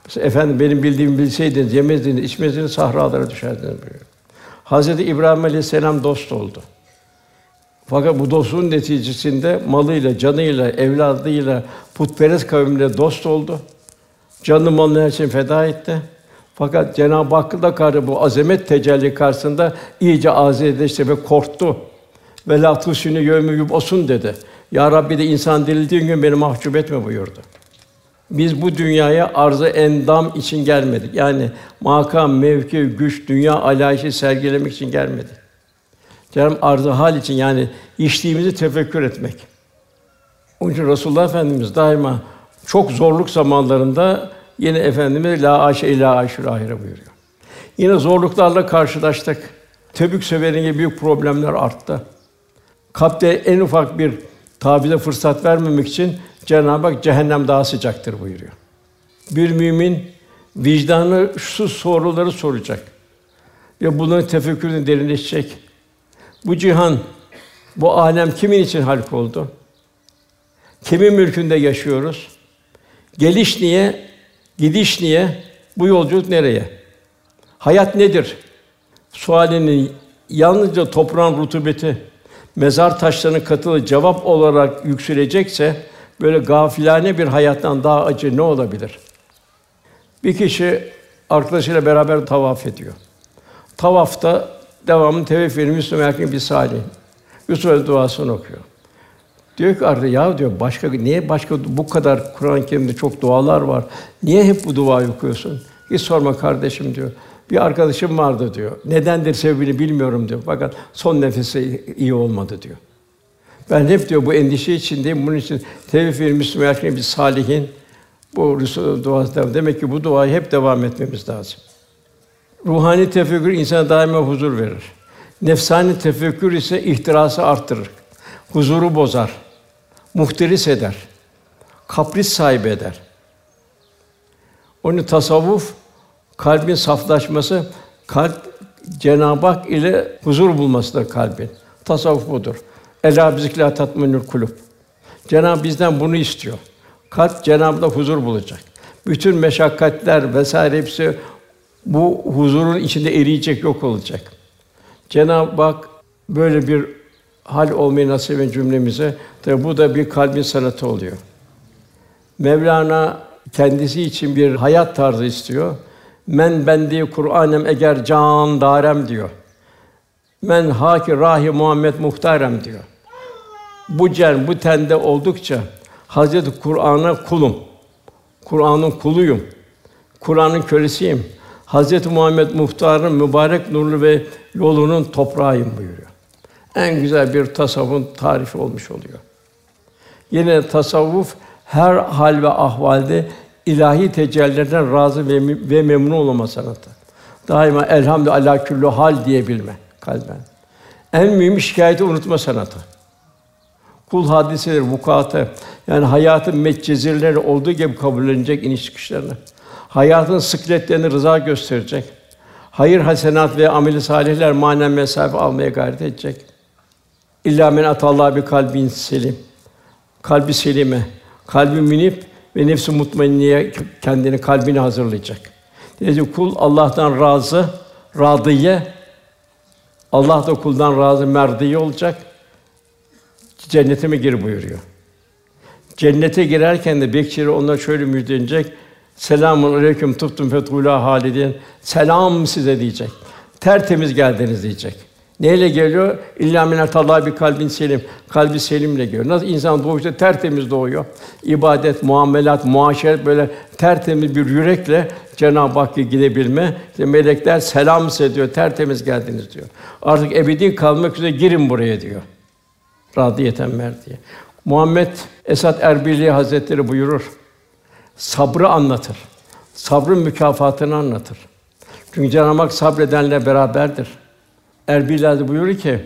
Mesela efendim benim bildiğimi bilseydiniz yemezdiniz, içmezdiniz, sahralara düşerdiniz buyuruyor. Hazreti İbrahim Aleyhisselam dost oldu. Fakat bu dostluğun neticesinde malıyla, canıyla, evladıyla putperest kavimle dost oldu. Canını malını her şeyi feda etti. Fakat Cenab-ı Hakk'la karşı bu azamet tecelli karşısında iyice azizleşti ve korktu. Ve la tusünü yevme yub'asun dedi. Ya Rabbi de insan dirildiğin gün beni mahcup etme buyurdu. Biz bu dünyaya arz-ı endam için gelmedik. Yani makam, mevki, güç, dünya alayişi sergilemek için gelmedik. Cenab-ı arz-ı hal için yani içtiğimizi tefekkür etmek. Onun için Resulullah Efendimiz daima çok zorluk zamanlarında yine Efendimiz la aşe ila aşur ahire buyuruyor. Yine zorluklarla karşılaştık. Tebük seferinde büyük problemler arttı. Kalpte en ufak bir tavize fırsat vermemek için Cenab-ı Hak cehennem daha sıcaktır buyuruyor. Bir mümin vicdanı şu soruları soracak ve bunların tefekkürünü derinleşecek. Bu cihan, bu alem kimin için halk oldu? Kimin mülkünde yaşıyoruz? Geliş niye? Gidiş niye? Bu yolculuk nereye? Hayat nedir? Sualinin yalnızca toprağın rutubeti, mezar taşlarının katılı cevap olarak yükselecekse böyle gafilane bir hayattan daha acı ne olabilir? Bir kişi arkadaşıyla beraber tavaf ediyor. Tavafta devamını teveffül Müslüman bir salih. Yusuf duasını okuyor. Diyor ki artık ya diyor başka niye başka bu kadar Kur'an-ı Kerim'de çok dualar var. Niye hep bu duayı okuyorsun? Hiç sorma kardeşim diyor. Bir arkadaşım vardı diyor. Nedendir sebebini bilmiyorum diyor. Fakat son nefesi iyi olmadı diyor. Ben hep diyor bu endişe içindeyim. Bunun için tevfik-i Müslüman bir salihin bu duası devam. Demek ki bu duayı hep devam etmemiz lazım. Ruhani tefekkür insana daima huzur verir. Nefsani tefekkür ise ihtirası arttırır. Huzuru bozar. Muhteris eder. Kapris sahibi eder. Onun tasavvuf kalbin saflaşması, kalp Cenab-ı Hak ile huzur bulmasıdır kalbin. Tasavvuf budur. Ela bizikla tatminül kulub. Cenab-ı bizden bunu istiyor. Kalp Cenab-ı Hak huzur bulacak. Bütün meşakkatler vesaire hepsi bu huzurun içinde eriyecek, yok olacak. Cenab-ı Hak böyle bir hal olmayı nasip eden cümlemize. Tabi bu da bir kalbin sanatı oluyor. Mevlana kendisi için bir hayat tarzı istiyor. Men bendi Kur'anem eger can darem diyor. Men haki rahi Muhammed muhtarem diyor. Bu can bu tende oldukça Hazreti Kur'an'a kulum. Kur'an'ın kuluyum. Kur'an'ın kölesiyim. Hazreti Muhammed muhtarın mübarek nurlu ve yolunun toprağıyım buyuruyor. En güzel bir tasavvufun tarifi olmuş oluyor. Yine tasavvuf her hal ve ahvalde ilahi tecellilerden razı ve, mem ve memnun olma sanatı. Daima elhamdü ala küllü hal diyebilme kalben. En mühim şikayeti unutma sanatı. Kul hadiseleri, vukuatı yani hayatın metcezirleri olduğu gibi kabullenecek iniş çıkışlarını. Hayatın sıkletlerini rıza gösterecek. Hayır, hasenat ve amel-i salihler manen mesafe almaya gayret edecek. İllâ men atallâh bi kalbin selim. Kalbi selime, kalbi münip ve nefs-i mutmainneye kendini kalbini hazırlayacak. Dedi kul Allah'tan razı, radiye. Allah da kuldan razı, merdiye olacak. Cennetime gir buyuruyor. Cennete girerken de bekçileri onlara şöyle müjdelenecek. Selamun aleyküm tuttum fethullah halidin. Selam size diyecek. Tertemiz geldiniz diyecek. Neyle geliyor? İllâ min atallâh bi kalbin selim. Kalbi selimle geliyor. Nasıl insan doğuşta tertemiz doğuyor. İbadet, muamelat, muaşeret böyle tertemiz bir yürekle Cenab-ı Hakk'a gidebilme. İşte melekler selam size diyor. Tertemiz geldiniz diyor. Artık ebedi kalmak üzere girin buraya diyor. Radiyeten merdiye. Muhammed Esat Erbili Hazretleri buyurur. Sabrı anlatır. Sabrın mükafatını anlatır. Çünkü Cenab-ı Hak sabredenle beraberdir. Erbil Hazretleri buyuruyor ki,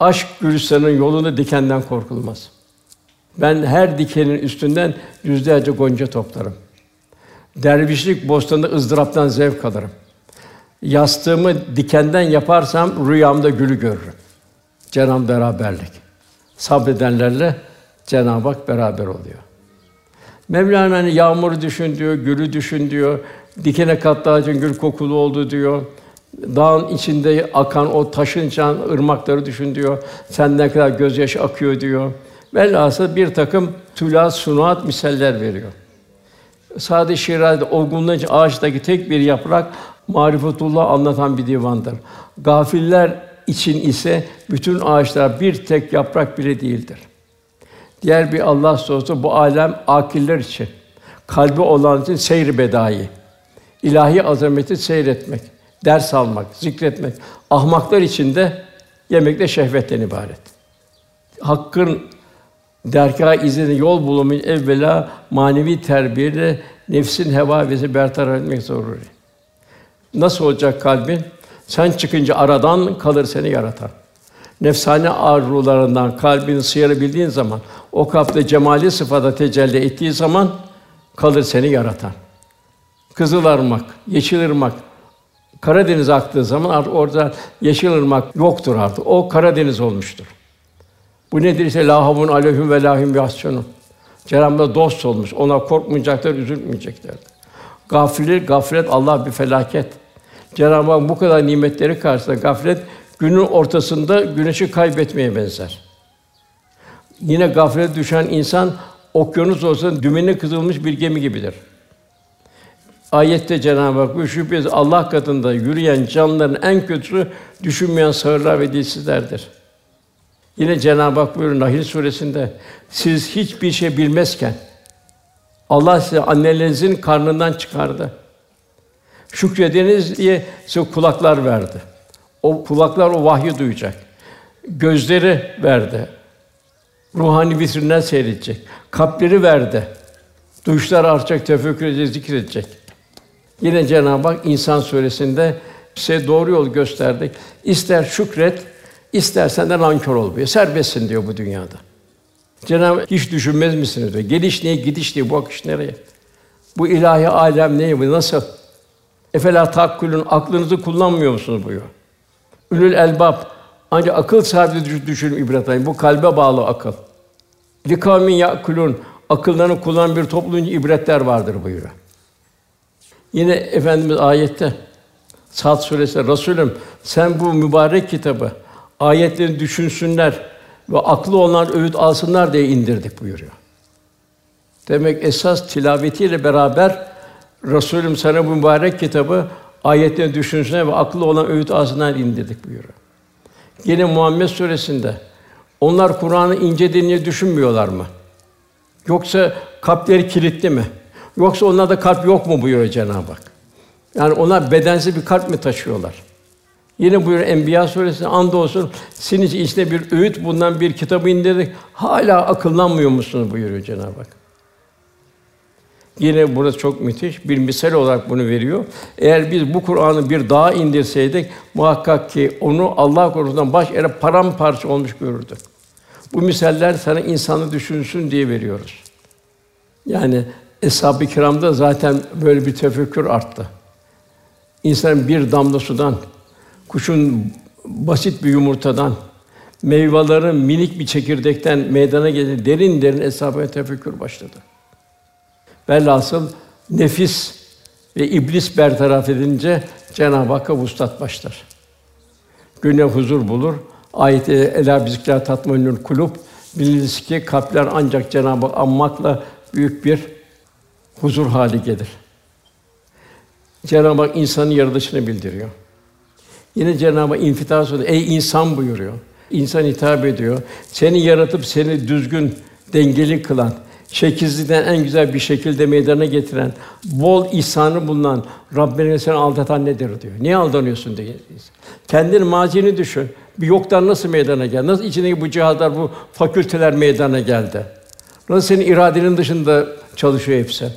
aşk gülistanının yolunda dikenden korkulmaz. Ben her dikenin üstünden yüzlerce gonca toplarım. Dervişlik bostanında ızdıraptan zevk alırım. Yastığımı dikenden yaparsam rüyamda gülü görürüm. Cenab-ı beraberlik. Sabredenlerle Cenab-ı Hak beraber oluyor. Mevlana'nın yağmuru düşün diyor, gülü düşün diyor. Dikene kattığı için gül kokulu oldu diyor. Dağın içinde akan o taşın can ırmakları düşün diyor. Senden kadar gözyaşı akıyor diyor. Velhasıl bir takım tülat, sunuat misaller veriyor. Sadi Shirazi olgunluğun ağaçtaki tek bir yaprak marifetullah anlatan bir divandır. Gafiller için ise bütün ağaçlar bir tek yaprak bile değildir. Diğer bir Allah sorusu bu alem akiller için, kalbi olan için seyri bedai. İlahi azameti seyretmek, ders almak, zikretmek. Ahmaklar için de yemekle şehvetten ibaret. Hakkın dergâh izine yol bulmayı evvela manevi terbiyeyle nefsin hevâvesi bertaraf etmek zorunlu. Nasıl olacak kalbin? Sen çıkınca aradan kalır seni yaratan. Nefsane arzularından kalbini sıyırabildiğin zaman, o kalpte cemali sıfata tecelli ettiği zaman kalır seni yaratan. Kızılırmak, Yeşilırmak, Karadeniz aktığı zaman artık orada Yeşilırmak yoktur artık. O Karadeniz olmuştur. Bu nedir ise lahavun alehum ve lahum yahsunun. Cenab-ı Hak dost olmuş. Ona korkmayacaklar, üzülmeyecekler. Gafil, gaflet Allah bir felaket. Cenab-ı Hak bu kadar nimetleri karşısında gaflet günün ortasında güneşi kaybetmeye benzer. Yine gaflete düşen insan okyanus olsa dümeni kızılmış bir gemi gibidir. Ayette Cenab-ı Hak buyuruyor, şüphesiz Allah katında yürüyen canlıların en kötüsü düşünmeyen sağırlar ve dilsizlerdir. Yine Cenab-ı Hak buyuruyor Nahl suresinde, siz hiçbir şey bilmezken Allah size annelerinizin karnından çıkardı. Şükrediniz diye size kulaklar verdi. O kulaklar o vahyi duyacak. Gözleri verdi. Ruhani vitrinler seyredecek. Kalpleri verdi. Duyuşlar artacak, tefekkür edecek, zikredecek. Yine Cenab-ı Hak İnsan suresinde size doğru yol gösterdik. İster şükret, istersen de nankör ol diyor. Serbestsin diyor bu dünyada. Cenab-ı Hak hiç düşünmez misiniz diyor. Geliş neye, gidiş neye, bu akış nereye? Bu ilahi alem neye, bu nasıl? Efela takkulun, aklınızı kullanmıyor musunuz buyuruyor. Ülül elbab, ancak akıl sahibi düşünün ibret alın. Bu kalbe bağlı akıl. Likavmin yakulun, akıllarını kullanan bir topluluğun ibretler vardır buyuruyor. Yine efendimiz ayette Sad Suresi'nde Resulüm sen bu mübarek kitabı ayetlerini düşünsünler ve aklı olan öğüt alsınlar diye indirdik buyuruyor. Demek esas tilavetiyle beraber Resulüm sana bu mübarek kitabı ayetlerini düşünsünler ve aklı olan öğüt alsınlar diye indirdik buyuruyor. Yine Muhammed suresinde onlar Kur'an'ı incelediğini düşünmüyorlar mı? Yoksa kalpleri kilitli mi? Yoksa onlarda kalp yok mu buyuruyor Cenab-ı Hak. Yani onlar bedensiz bir kalp mi taşıyorlar? Yine buyuruyor Enbiya suresinde andolsun sizin için içinde bir öğüt bundan bir kitabı indirdik. Hala akıllanmıyor musunuz buyuruyor Cenab-ı Hak. Yine burası çok müthiş bir misal olarak bunu veriyor. Eğer biz bu Kur'an'ı bir dağa indirseydik muhakkak ki onu Allah korusundan baş yere paramparça olmuş görürdük. Bu misaller sana insanı düşünsün diye veriyoruz. Yani Eshab-ı Kiram'da zaten böyle bir tefekkür arttı. İnsanın bir damla sudan, kuşun basit bir yumurtadan, meyvelerin minik bir çekirdekten meydana gelen derin derin eshab-ı tefekkür başladı. Velhasıl nefis ve iblis bertaraf edilince Cenab-ı Hakk'a vuslat başlar. Gönül huzur bulur. Ayet-i elâ bizikler tatmainül kulûb biliriz ki kalpler ancak Cenab-ı Hak anmakla büyük bir huzur hali gelir. Cenab-ı Hak insanın yaratılışını bildiriyor. Yine Cenab-ı Hak infitâs suresi ey insan buyuruyor. İnsan hitap ediyor. Seni yaratıp seni düzgün, dengeli kılan, şekilsizlikten en güzel bir şekilde meydana getiren, bol ihsanı bulunan Rabbine seni aldatan nedir diyor. Niye aldanıyorsun diyor. Kendin mazini düşün. Bir yoktan nasıl meydana geldi? Nasıl içindeki bu cihazlar, bu fakülteler meydana geldi? Nasıl senin iradenin dışında çalışıyor hepsi?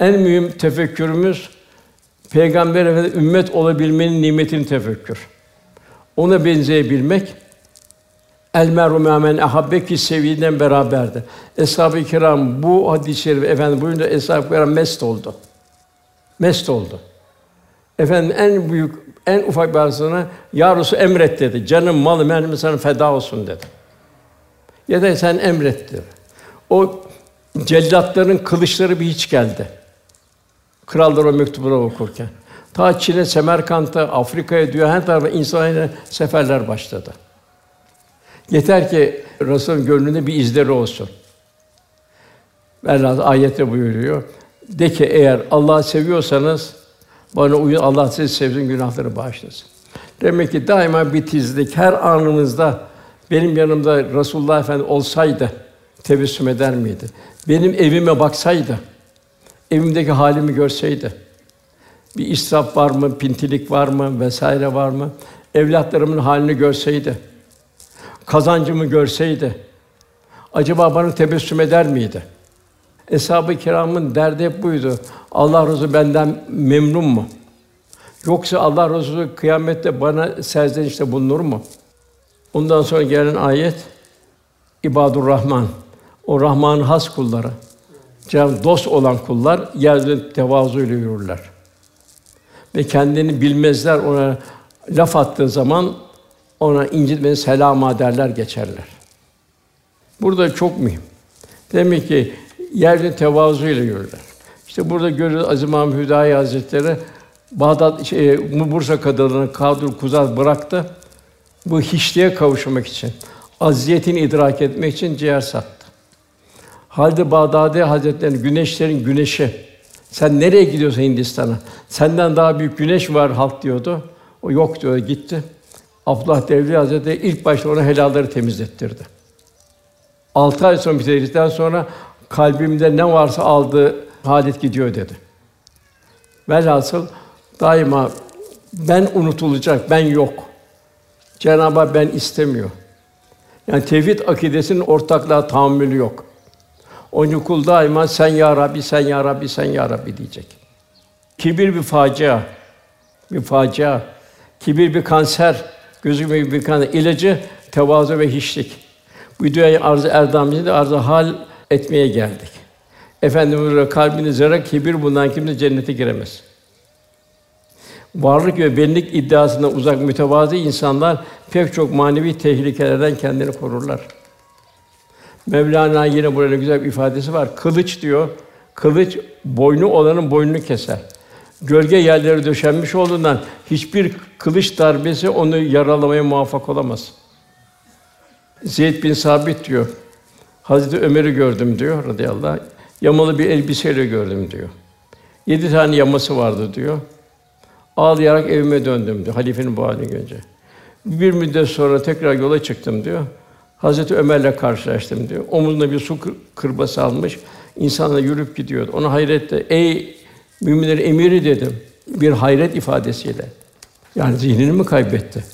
En mühim tefekkürümüz Peygamber Efendimiz ümmet olabilmenin nimetini tefekkür. Ona benzeyebilmek el meru me'men ahabbeki seviyeden beraberdi. Eshab-ı Kiram bu hadis-i şerif efendim buyurunca Eshab-ı Kiram mest oldu. Mest oldu. Efendim en büyük en ufak bir arzına ya Resul emret dedi. Canım malım benim sana feda olsun dedi. Ya da sen emret dedi. O cellatların kılıçları bir hiç geldi. Krallar o mektupları okurken ta Çin'e, Semerkant'a, Afrika'ya diyor her tarafa insana seferler başladı. Yeter ki Resul'ün gönlünde bir izleri olsun. Velhâsıl ayette buyuruyor. De ki eğer Allah'ı seviyorsanız bana uyun, Allah sizi sevsin, günahları bağışlasın. Demek ki daima bir titizlik, her anınızda benim yanımda Resulullah Efendimiz olsaydı tebessüm eder miydi? Benim evime baksaydı, evimdeki halimi görseydi, bir israf var mı, pintilik var mı, vesaire var mı? Evlatlarımın halini görseydi, kazancımı görseydi, acaba bana tebessüm eder miydi? Eshab-ı Kiram'ın derdi hep buydu. Allah Resulü benden memnun mu? Yoksa Allah Resulü kıyamette bana serzenişte bulunur mu? Ondan sonra gelen ayet İbadur-Rahman. O Rahman'ın has kulları. Cenab-ı dost olan kullar yeryüzünde tevazuyla yürürler. Ve kendini bilmezler ona laf attığı zaman ona incitmeni selama derler geçerler. Burada çok mühim. Demek ki yeryüzünde tevazuyla yürürler. İşte burada görüyoruz Aziz İmam Hüdayi Hazretleri Bağdat şey, Bursa kadınlarını kadrul kuzat bıraktı. Bu hiçliğe kavuşmak için, aziyetini idrak etmek için ciğer sattı. Hâlid-i Bağdâdî Hazretlerinin güneşlerin güneşi, Sen nereye gidiyorsun Hindistan'a? Senden daha büyük güneş var halk diyordu. O yok diyor, gitti. Abdullah Devri Hazretleri ilk başta ona helalleri temizlettirdi. Altı ay sonra bitirdikten sonra kalbimde ne varsa aldığı Hâlid gidiyor dedi. Velhasıl daima ben unutulacak, ben yok. Cenab-ı Hak ben istemiyor. Yani tevhid akidesinin ortaklığa tahammülü yok. Onun için kul daima sen ya Rabbi, sen ya Rabbi, sen ya Rabbi diyecek. Kibir bir facia, bir facia. Kibir bir kanser, gözükmeyen bir kanser. İlacı tevazu ve hiçlik. Bu dünyayı arz-ı erdamimizi de arz-ı hal etmeye geldik. Efendimiz'e kalbini zerre kibir bundan kimse cennete giremez. Varlık ve benlik iddiasına uzak mütevazı insanlar pek çok manevi tehlikelerden kendini korurlar. Mevlana yine burada güzel bir ifadesi var. Kılıç diyor. Kılıç boynu olanın boynunu keser. Gölge yerlere döşenmiş olduğundan hiçbir kılıç darbesi onu yaralamaya muvaffak olamaz. Zeyd bin Sabit diyor. Hazreti Ömer'i gördüm diyor radıyallahu anh. Yamalı bir elbiseyle gördüm diyor. Yedi tane yaması vardı diyor. Ağlayarak evime döndüm diyor, halifenin bu halini görünce. Bir müddet sonra tekrar yola çıktım diyor. Hazreti Ömer'le karşılaştım diyor. Omuzuna bir su kırbası almış, insanla yürüp gidiyordu. Ona hayretle, ey müminlerin emiri dedim, bir hayret ifadesiyle. Yani zihnini mi kaybetti?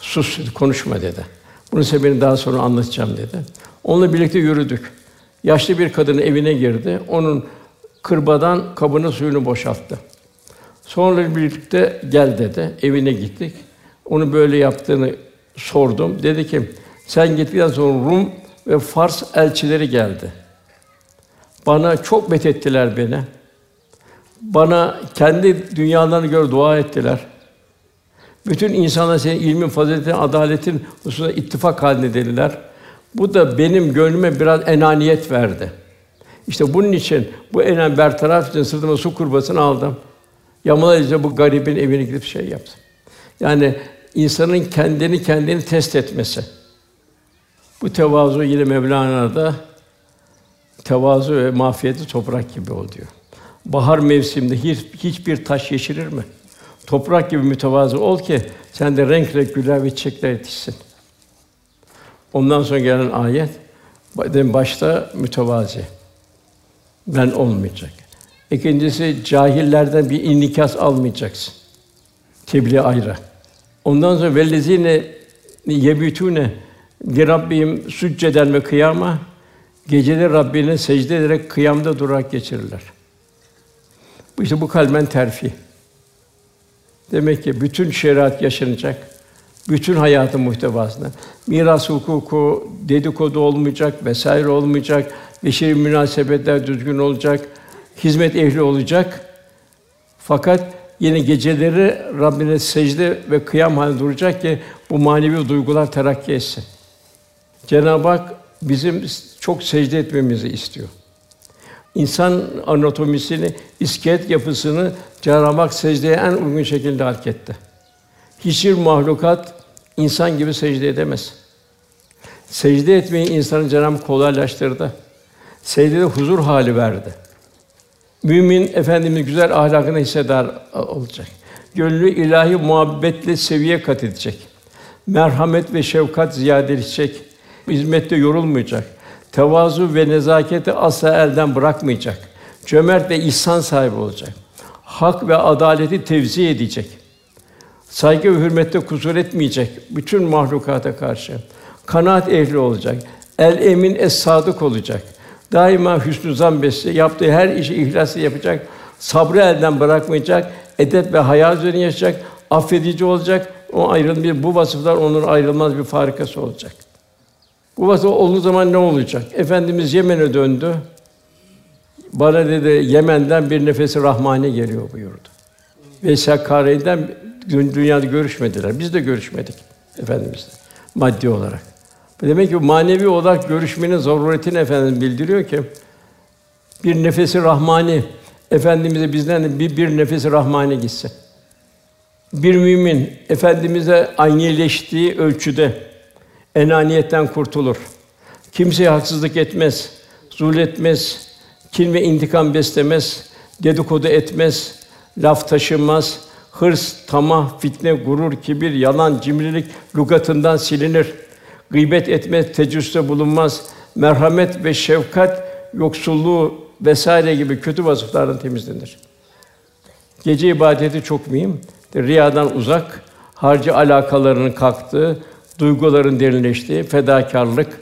Sus, konuşma dedi. Bunun sebebini daha sonra anlatacağım dedi. Onunla birlikte yürüdük. Yaşlı bir kadının evine girdi. Onun kırbadan kabına suyunu boşalttı. Sonra birlikte gel dedi. Evine gittik. Onu böyle yaptığını sordum. Dedi ki, sen gittikten sonra Rum ve Fars elçileri geldi. Bana çok met ettiler beni. Bana kendi dünyalarına göre dua ettiler. Bütün insanlar senin ilmin, faziletin, adaletin hususunda ittifak halinde dediler. Bu da benim gönlüme biraz enaniyet verdi. İşte bunun için, bu enan bertaraf için sırtıma su kurbasını aldım. Yamalayınca bu garibin evine gidip şey yaptım. Yani insanın kendini kendini test etmesi. Bu tevazu yine Mevlana'da tevazu ve mafiyeti toprak gibi ol diyor. Bahar mevsiminde hiç, hiçbir taş yeşerir mi? Toprak gibi mütevazı ol ki sen de renk renk güller ve çiçekler yetişsin. Ondan sonra gelen ayet başta mütevazi. Ben olmayacak. İkincisi cahillerden bir inikas almayacaksın. Tebliğ ayrı. Ondan sonra vellezîne yebitûne li rabbihim succeden ve kıyama geceleri Rabbine secde ederek kıyamda durarak geçirirler. Bu işte bu kalben terfi. Demek ki bütün şeriat yaşanacak. Bütün hayatın muhtevasında. Miras hukuku, dedikodu olmayacak, vesaire olmayacak. Beşeri münasebetler düzgün olacak. Hizmet ehli olacak. Fakat yine geceleri Rabbine secde ve kıyam halinde duracak ki bu manevi duygular terakki etsin. Cenab-ı Hak bizim çok secde etmemizi istiyor. İnsan anatomisini, iskelet yapısını Cenab-ı Hak secdeye en uygun şekilde halk etti. Hiçbir mahlukat insan gibi secde edemez. Secde etmeyi insanın Cenab-ı Hak kolaylaştırdı. Secdede huzur hali verdi. Mümin Efendimiz güzel ahlakını hissedar olacak. Gönlü ilahi muhabbetle seviye kat edecek. Merhamet ve şefkat ziyadeleşecek. Hizmette yorulmayacak. Tevazu ve nezaketi asla elden bırakmayacak. Cömert ve ihsan sahibi olacak. Hak ve adaleti tevzi edecek. Saygı ve hürmette kusur etmeyecek bütün mahlukata karşı. Kanaat ehli olacak. El emin es sadık olacak. Daima hüsnü zan besleyecek. Yaptığı her işi ihlasla yapacak. Sabrı elden bırakmayacak. Edep ve haya üzerine yaşayacak. Affedici olacak. O ayrılmaz. Bu vasıflar onun ayrılmaz bir farikası olacak. Bu vasıf olduğu zaman ne olacak? Efendimiz Yemen'e döndü. Bana dedi, Yemen'den bir nefesi rahmani geliyor buyurdu. Ve Sakarya'dan dünyada görüşmediler. Biz de görüşmedik Efendimizle maddi olarak. Demek ki manevi olarak görüşmenin zaruretini Efendimiz bildiriyor ki bir nefesi rahmani Efendimize bizden bir bir nefesi rahmani gitsin. Bir mümin Efendimize aynıleştiği ölçüde enaniyetten kurtulur. Kimseye haksızlık etmez, zulmetmez, Kin ve intikam beslemez, dedikodu etmez, laf taşınmaz, hırs, tamah, fitne, gurur, kibir, yalan, cimrilik lügatından silinir. Gıybet etmez, tecessüste bulunmaz, merhamet ve şefkat, yoksulluğu vesaire gibi kötü vasıflardan temizlenir. Gece ibadeti çok mühim. Riyadan uzak, harcı alakalarının kalktığı, duyguların derinleştiği, fedakârlık.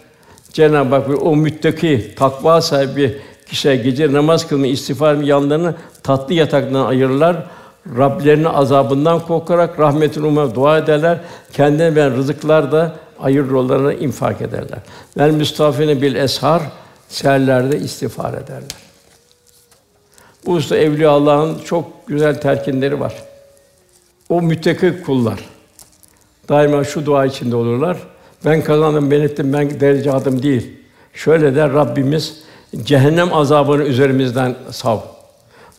Cenab-ı Hak o müttaki, takva sahibi kişiler gece namaz kılma, istiğfar yanlarını tatlı yataktan ayırırlar. Rablerinin azabından korkarak rahmetine umarak dua ederler. Kendilerine veren rızıklar da hayır yollarına infak ederler. Vel müstafine bil eshar, seherlerde istiğfar ederler. Bu usta evliya Allah'ın çok güzel terkinleri var. O müttaki kullar daima şu dua içinde olurlar. Ben kazandım, ben ettim, ben derece aldım değil. Şöyle der Rabbimiz, cehennem azabını üzerimizden sav.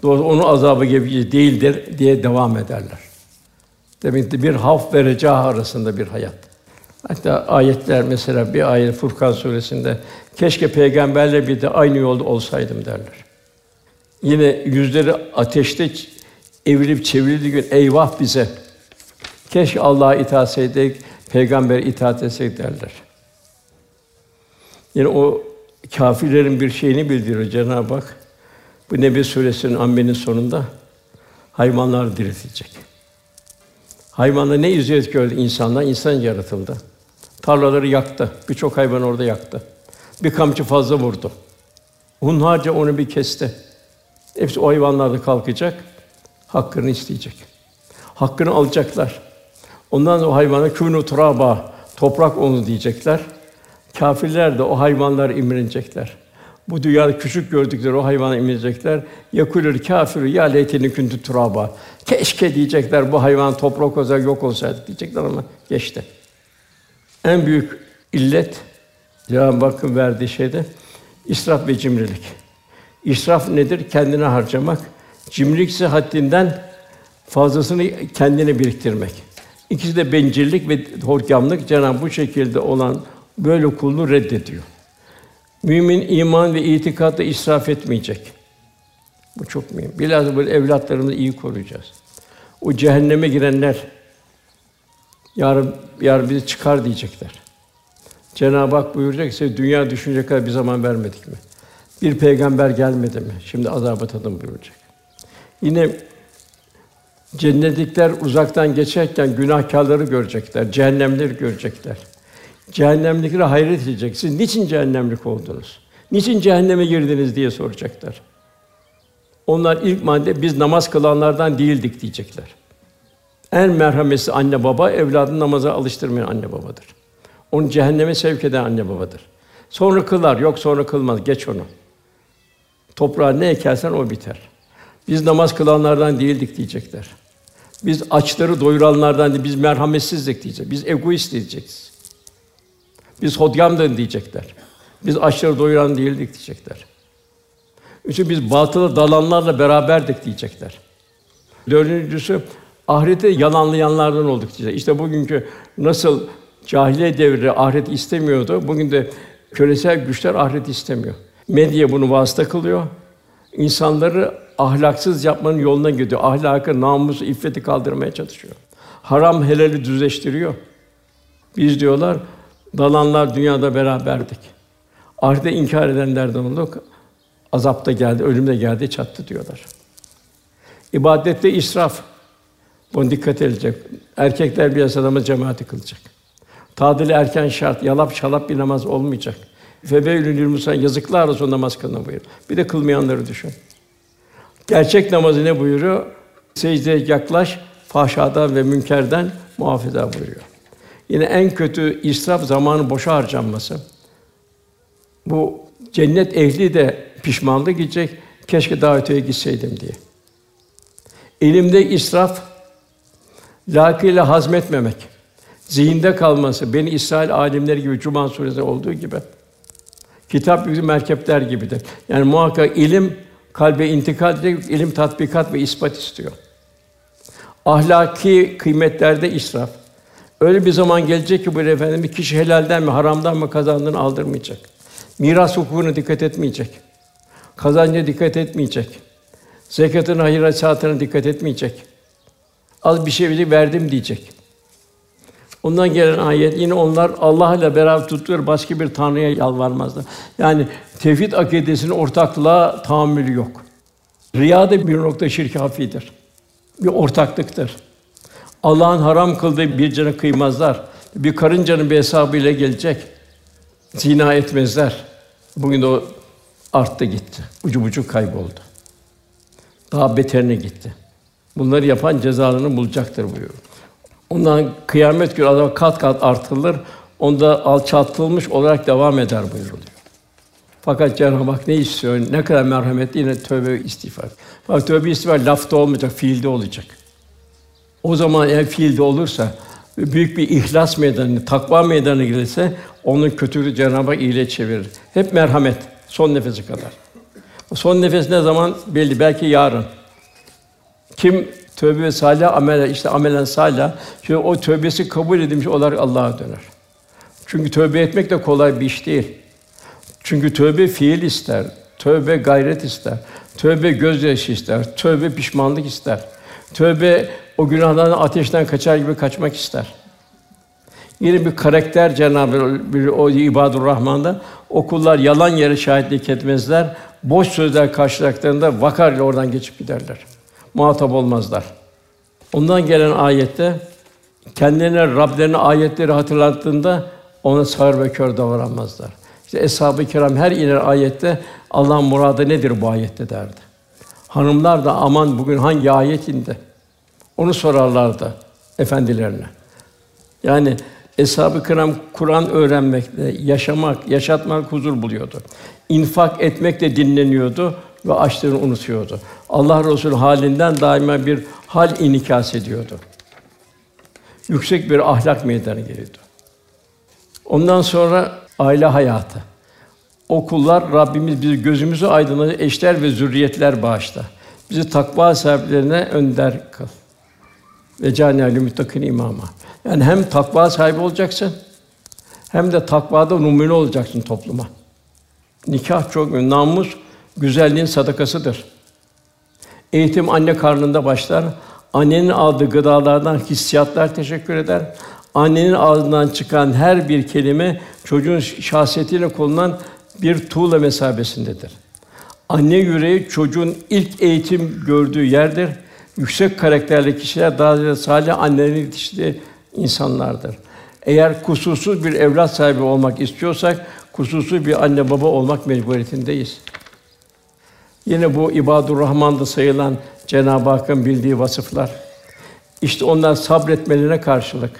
Doğrusu onun azabı gibi değildir diye devam ederler. Demek ki bir haf ve reca arasında bir hayat. Hatta ayetler mesela bir ayet Furkan suresinde keşke peygamberle bir de aynı yolda olsaydım derler. Yine yüzleri ateşte evrilip çevrildiği gün eyvah bize. Keşke Allah'a itaat etseydik, peygambere itaat etseydik derler. Yine o kâfirlerin bir şeyini bildiriyor Cenab-ı Hak. Bu Nebi suresinin ammenin sonunda hayvanlar diriltilecek. Hayvanlar ne izleyet gördü insanlar, insan yaratıldı. Tarlaları yaktı, birçok hayvan orada yaktı. Bir kamçı fazla vurdu. Hunharca onu bir kesti. Hepsi o hayvanlar da kalkacak, hakkını isteyecek. Hakkını alacaklar. Ondan sonra o hayvana kûnû turâbâ, toprak onu diyecekler. Kâfirler de o hayvanlara imrenecekler. Bu dünyada küçük gördükleri o hayvana imrenecekler. Yekûlül kâfirû yâ leytenî kuntu turâbâ. Keşke diyecekler bu hayvan toprak olsa yok olsaydı diyecekler ama geçti. En büyük illet Cenab-ı Hakk'ın verdiği şeyde israf ve cimrilik. İsraf nedir? Kendine harcamak. Cimrilik ise haddinden fazlasını kendine biriktirmek. İkisi de bencillik ve horgamlık. Cenab-ı bu şekilde olan böyle kulunu reddediyor. Mümin iman ve itikadla israf etmeyecek. Bu çok mühim. Bilhassa böyle evlatlarımızı iyi koruyacağız. O cehenneme girenler yarın yarın bizi çıkar diyecekler. Cenab-ı Hak buyuracak ki dünya düşünce kadar bir zaman vermedik mi? Bir peygamber gelmedi mi? Şimdi azaba tadın buyuracak. Yine cennetlikler uzaktan geçerken günahkârları görecekler, cehennemleri görecekler. Cehennemliklere hayret edecek. Siz niçin cehennemlik oldunuz? Niçin cehenneme girdiniz diye soracaklar. Onlar ilk madde biz namaz kılanlardan değildik diyecekler. En merhametli anne baba evladını namaza alıştırmayan anne babadır. Onu cehenneme sevk eden anne babadır. Sonra kılar, yok sonra kılmaz. Geç onu. Toprağa ne ekersen o biter. Biz namaz kılanlardan değildik diyecekler. Biz açları doyuranlardan değil, biz merhametsizdik diyecek. Biz egoist diyeceğiz. Biz hodgamdın diyecekler. Biz açları doyuran değildik diyecekler. Üçüncü, biz batıla dalanlarla beraberdik diyecekler. Dördüncüsü, ahireti yalanlayanlardan olduk diyecekler. İşte bugünkü nasıl cahiliye devri ahiret istemiyordu, bugün de küresel güçler ahiret istemiyor. Medya bunu vasıta kılıyor. İnsanları ahlaksız yapmanın yoluna gidiyor. Ahlakı, namusu, iffeti kaldırmaya çalışıyor. Haram helali düzleştiriyor. Biz diyorlar, dalanlar dünyada beraberdik. Ahirete inkar edenlerden olduk. Azap da geldi, ölüm de geldi, çattı diyorlar. İbadette israf. Buna dikkat edilecek. Erkekler bir namaz cemaati kılacak. Tadil erken şart, yalap şalap bir namaz olmayacak. Febeylül Musa yazıklar olsun namaz kılına buyuruyor. Bir de kılmayanları düşün. Gerçek namazı ne buyuruyor? Secdeye yaklaş, fahşadan ve münkerden muhafaza buyuruyor. Yine en kötü israf zamanın boşa harcanması. Bu cennet ehli de pişmanlık gidecek, keşke daha öteye gitseydim diye. Elimde israf, lakıyla hazmetmemek, zihinde kalması, beni İsrail âlimleri gibi, Cuma Suresi'nde olduğu gibi, kitap yüklü merkepler gibidir. Yani muhakkak ilim, kalbe intikal edecek, ilim tatbikat ve ispat istiyor. Ahlaki kıymetlerde israf. Öyle bir zaman gelecek ki böyle efendim, bir kişi helalden mi, haramdan mı kazandığını aldırmayacak. Miras hukukuna dikkat etmeyecek. Kazancına dikkat etmeyecek. Zekatına, hayratına dikkat etmeyecek. Az bir şey bile verdim diyecek. Ondan gelen ayet, yine onlar Allah'la beraber tuttukları başka bir tanrıya yalvarmazlar. Yani tevhid akidesinin ortaklığa tahammülü yok. Riya da bir nokta şirk-i hafidir. Bir ortaklıktır. Allah'ın haram kıldığı bir canı kıymazlar. Bir karıncanın bir hesabı ile gelecek. Zina etmezler. Bugün de o arttı gitti. Ucu bucu kayboldu. Daha beterine gitti. Bunları yapan cezalarını bulacaktır buyuruyor. Ondan kıyamet günü adam kat kat artırılır. Onda alçaltılmış olarak devam eder buyuruluyor. Fakat Cenab-ı Hak ne istiyor? Ne kadar merhametli, yine tövbe ve istiğfar. Fakat tövbe istiğfar lafta olmayacak, fiilde olacak. O zaman eğer fiilde olursa, büyük bir ihlas meydanı, takva meydanı girilse, onun kötülüğü Cenab-ı Hak iyiliğe çevirir. Hep merhamet, son nefese kadar. O son nefes ne zaman belli, belki yarın. Kim tövbe ve salih amel, işte amelen salih, işte o tövbesi kabul edilmiş olarak Allah'a döner. Çünkü tövbe etmek de kolay bir iş değil. Çünkü tövbe fiil ister, tövbe gayret ister, tövbe gözyaşı ister, tövbe pişmanlık ister, tövbe o günahlardan, ateşten kaçar gibi kaçmak ister. Yine bir karakter Cenab-ı Hak, bir o İbadur Rahman'da o kullar yalan yere şahitlik etmezler, boş sözler karşılaştıklarında vakar ile oradan geçip giderler. Muhatap olmazlar. Ondan gelen ayette kendilerine Rablerine ayetleri hatırlattığında ona sağır ve kör davranmazlar. İşte Eshab-ı Kiram her iner ayette Allah'ın muradı nedir bu ayette derdi. Hanımlar da aman bugün hangi ayet indi? Onu sorarlardı efendilerine. Yani Eshab-ı Kiram Kur'an öğrenmekle, yaşamak, yaşatmak huzur buluyordu. İnfak etmekle dinleniyordu ve açlığını unutuyordu. Allah Resulü halinden daima bir hal inikas ediyordu. Yüksek bir ahlak meydana geliyordu. Ondan sonra aile hayatı. O kullar Rabbimiz bizi gözümüzü aydınlatır, eşler ve zürriyetler bağışla. Bizi takva sahiplerine önder kıl. Ve cennetül müttakin imama. Yani hem takva sahibi olacaksın, hem de takvada numune olacaksın topluma. Nikah çok önemli. Namus güzelliğin sadakasıdır. Eğitim anne karnında başlar. Annenin aldığı gıdalardan hissiyatlar teşekkür eder. Annenin ağzından çıkan her bir kelime çocuğun şahsiyetiyle konulan bir tuğla mesabesindedir. Anne yüreği çocuğun ilk eğitim gördüğü yerdir. Yüksek karakterli kişiler daha salih annelerin yetiştiği insanlardır. Eğer kusursuz bir evlat sahibi olmak istiyorsak kusursuz bir anne baba olmak mecburiyetindeyiz. Yine bu İbadur Rahman'da sayılan Cenab-ı Hakk'ın bildiği vasıflar. İşte onlar sabretmelerine karşılık,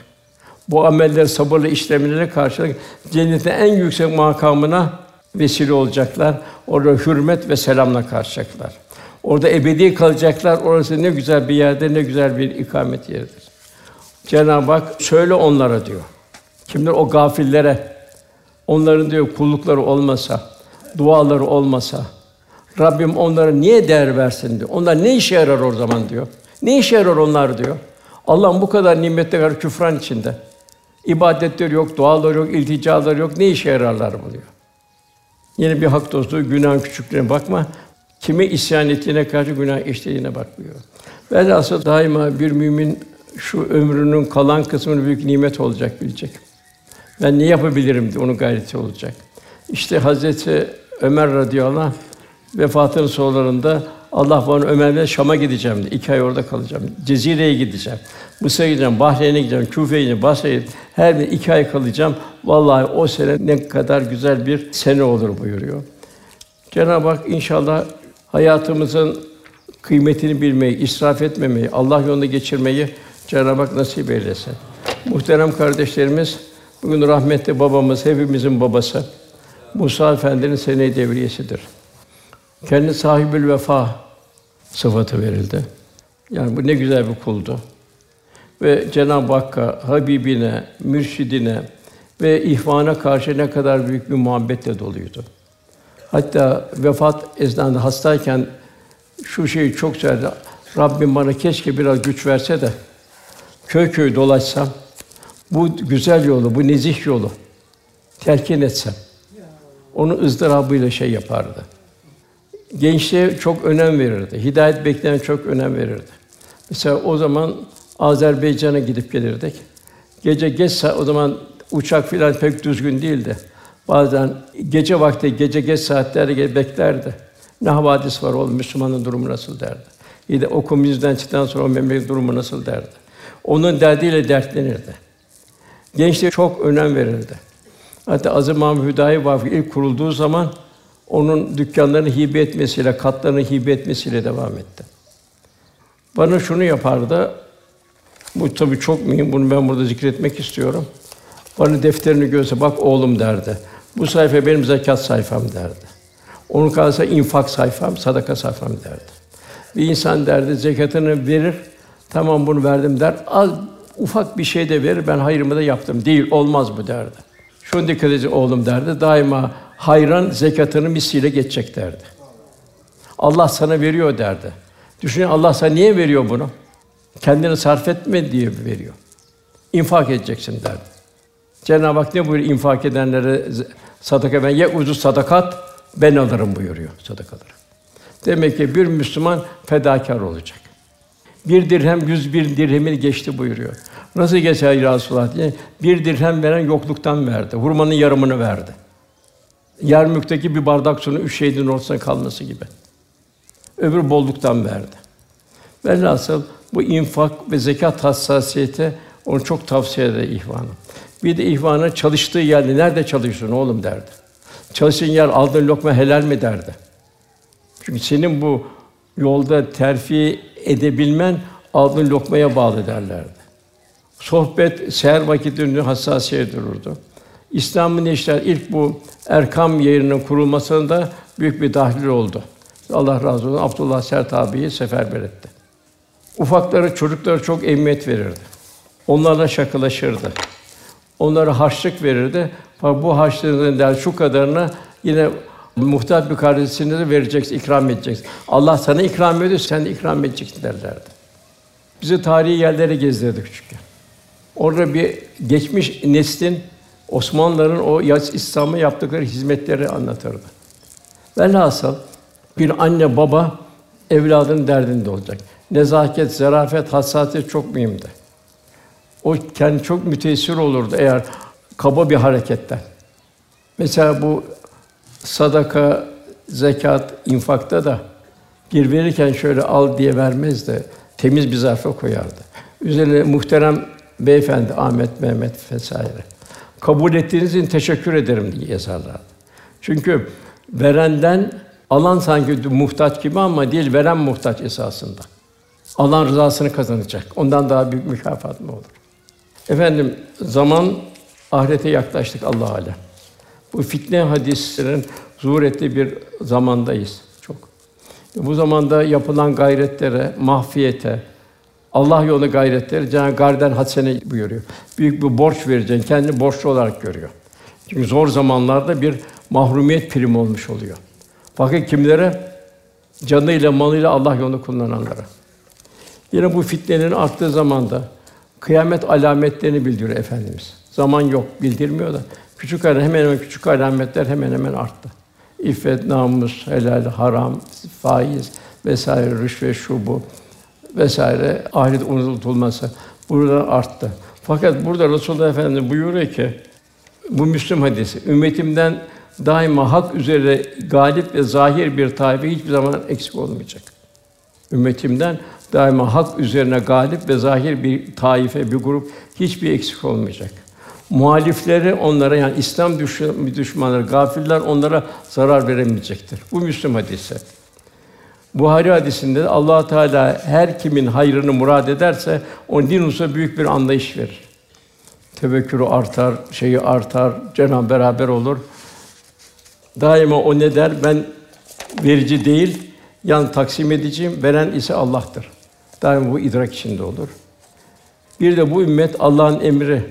bu ameller sabırla işlemelerine karşılık cennetin en yüksek makamına vesile olacaklar. Orada hürmet ve selamla karşılayacaklar. Orada ebedi kalacaklar. Orası ne güzel bir yerdir, ne güzel bir ikamet yeridir. Cenab-ı Hak söyle onlara diyor. Kimler o gafillere, onların diyor kullukları olmasa, duaları olmasa, Rabbim onlara niye değer versin diyor. Onlar ne işe yarar o zaman diyor. Ne işe yarar onlar diyor. Allah'ın bu kadar nimette var küfran içinde. İbadetleri yok, duaları yok, ilticaları yok. Ne işe yararlar bu diyor. Yine bir hak dostu günah küçüklüğüne bakma. Kime isyan ettiğine karşı günah işlediğine bakmıyor. Velhasıl daima bir mümin şu ömrünün kalan kısmını büyük nimet olacak bilecek. Ben ne yapabilirim diye onun gayreti olacak. İşte Hazreti Ömer radıyallahu anh vefatının sonlarında Allah bana Ömer'le Şam'a gideceğim diye. İki ay orada kalacağım. Cezire'ye gideceğim. Mısır'a gideceğim, Bahreyn'e gideceğim, Küfe'ye gideceğim, Basra'ya gideceğim. Her bir iki ay kalacağım. Vallahi o sene ne kadar güzel bir sene olur buyuruyor. Cenab-ı Hak inşallah hayatımızın kıymetini bilmeyi, israf etmemeyi, Allah yolunda geçirmeyi Cenab-ı Hak nasip eylesin. Muhterem kardeşlerimiz, bugün rahmetli babamız, hepimizin babası Musa Efendi'nin sene-i devriyesidir. Kendi sahibül vefa sıfatı verildi. Yani bu ne güzel bir kuldu. Ve Cenab-ı Hakk'a, Habibine, mürşidine ve ihvana karşı ne kadar büyük bir muhabbetle doluydu. Hatta vefat esnasında hastayken şu şeyi çok söyledi. Rabbim bana keşke biraz güç verse de köy köy dolaşsam, bu güzel yolu, bu nezih yolu telkin etsem. Onun ızdırabıyla şey yapardı. gençliğe çok önem verirdi. Hidayet bekleyen çok önem verirdi. Mesela o zaman Azerbaycan'a gidip gelirdik. Gece geç o zaman uçak filan pek düzgün değildi. Bazen gece vakti, gece geç saatlerde beklerdi. Ne havadis var oğlum, Müslümanın durumu nasıl derdi. İyi de o komünizmden çıktıktan sonra o memleketin durumu nasıl derdi. Onun derdiyle dertlenirdi. Gençliğe çok önem verirdi. Hatta Aziz Mahmud Hüdayi Vakfı ilk kurulduğu zaman onun dükkanlarını hibe etmesiyle, katlarını hibe etmesiyle devam etti. Bana şunu yapardı. Bu tabii çok mühim. Bunu ben burada zikretmek istiyorum. Bana defterini görse bak oğlum derdi. Bu sayfa benim zekat sayfam derdi. Onun kalsa infak sayfam, sadaka sayfam derdi. Bir insan derdi zekatını verir. Tamam bunu verdim der. Az ufak bir şey de verir. Ben hayrımı da yaptım. Değil olmaz bu derdi. Şunu dikkat edin oğlum derdi. Daima hayran zekatını misliyle geçecek derdi. Allah sana veriyor derdi. Düşünün Allah sana niye veriyor bunu? Kendini sarf etme diye veriyor. İnfak edeceksin derdi. Cenab-ı Hak ne buyuruyor? İnfak edenlere sadaka ben ye ucuz sadakat ben alırım buyuruyor sadakaları. Demek ki bir Müslüman fedakar olacak. Bir dirhem yüz bir dirhemi geçti buyuruyor. Nasıl geçer ya Resulullah diye? Bir dirhem veren yokluktan verdi. Hurmanın yarımını verdi. Yermük'teki bir bardak suyun üç şehidin ortasına kalması gibi. Öbür bolluktan verdi. Velhasıl bu infak ve zekat hassasiyeti onu çok tavsiye eder ihvanı. Bir de ihvanı çalıştığı yerde nerede çalışıyorsun oğlum derdi. Çalıştığın yer aldığın lokma helal mi derdi. Çünkü senin bu yolda terfi edebilmen aldığın lokmaya bağlı derlerdi. Sohbet seher vakitlerinde hassasiyet dururdu. İslam'ın işler ilk bu erkam yerinin kurulmasında büyük bir dahil oldu. Allah razı olsun Abdullah Sert abiyi seferber etti. Ufakları, çocuklara çok emniyet verirdi. Onlarla şakalaşırdı. Onlara harçlık verirdi. Fakat bu harçlığın der şu kadarını yine muhtaç bir kardeşine de vereceksin, ikram edeceksin. Allah sana ikram ediyor, sen de ikram edeceksin derlerdi. Bizi tarihi yerlere gezdirdi küçükken. Orada bir geçmiş neslin Osmanlıların o İslam'a yaptıkları hizmetleri anlatırdı. Velhasıl bir anne baba evladının derdinde olacak. Nezaket, zarafet, hassasiyet çok mühimdi. O kendi çok müteessir olurdu eğer kaba bir hareketten. Mesela bu sadaka, zekat, infakta da gir verirken şöyle al diye vermez de temiz bir zarfa koyardı. Üzerine muhterem beyefendi Ahmet, Mehmet vesaire. Kabul ettiğiniz için teşekkür ederim diye yazarlardı. Çünkü verenden alan sanki muhtaç gibi ama değil, veren muhtaç esasında. Allah'ın rızasını kazanacak. Ondan daha büyük mükafat mı olur? Efendim, zaman ahirete yaklaştık Allah alem. Bu fitne hadislerin zuhur ettiği bir zamandayız çok. Bu zamanda yapılan gayretlere, mahfiyete, Allah yolunda gayretleri Cenab-ı Garden Hasene buyuruyor. Büyük bir borç vereceksin, kendini borçlu olarak görüyor. Çünkü zor zamanlarda bir mahrumiyet primi olmuş oluyor. Bakın kimlere? Canıyla, malıyla Allah yolunda kullananlara. Yine bu fitnelerin arttığı zamanda kıyamet alametlerini bildiriyor Efendimiz. Zaman yok, bildirmiyor da küçük hemen hemen küçük alametler hemen hemen arttı. İffet, namus, helal, haram, faiz vesaire, rüşvet, şu bu vesaire ahiret unutulması burada arttı. Fakat burada Resulullah Efendimiz buyuruyor ki bu Müslüm hadisi ümmetimden daima hak üzere galip ve zahir bir taife hiçbir zaman eksik olmayacak. Ümmetimden daima hak üzerine galip ve zahir bir taife, bir grup hiçbir eksik olmayacak. Muhalifleri onlara yani İslam düşmanları, gafiller onlara zarar veremeyecektir. Bu Müslüm hadisi. Buhari hadisinde de Allah Teala her kimin hayrını murad ederse onun din hususuna büyük bir anlayış verir. Tevekkülü artar, şeyi artar, Cenab-ı beraber olur. Daima o ne der? Ben verici değil, yan taksim edeceğim, veren ise Allah'tır. Daima bu idrak içinde olur. Bir de bu ümmet Allah'ın emri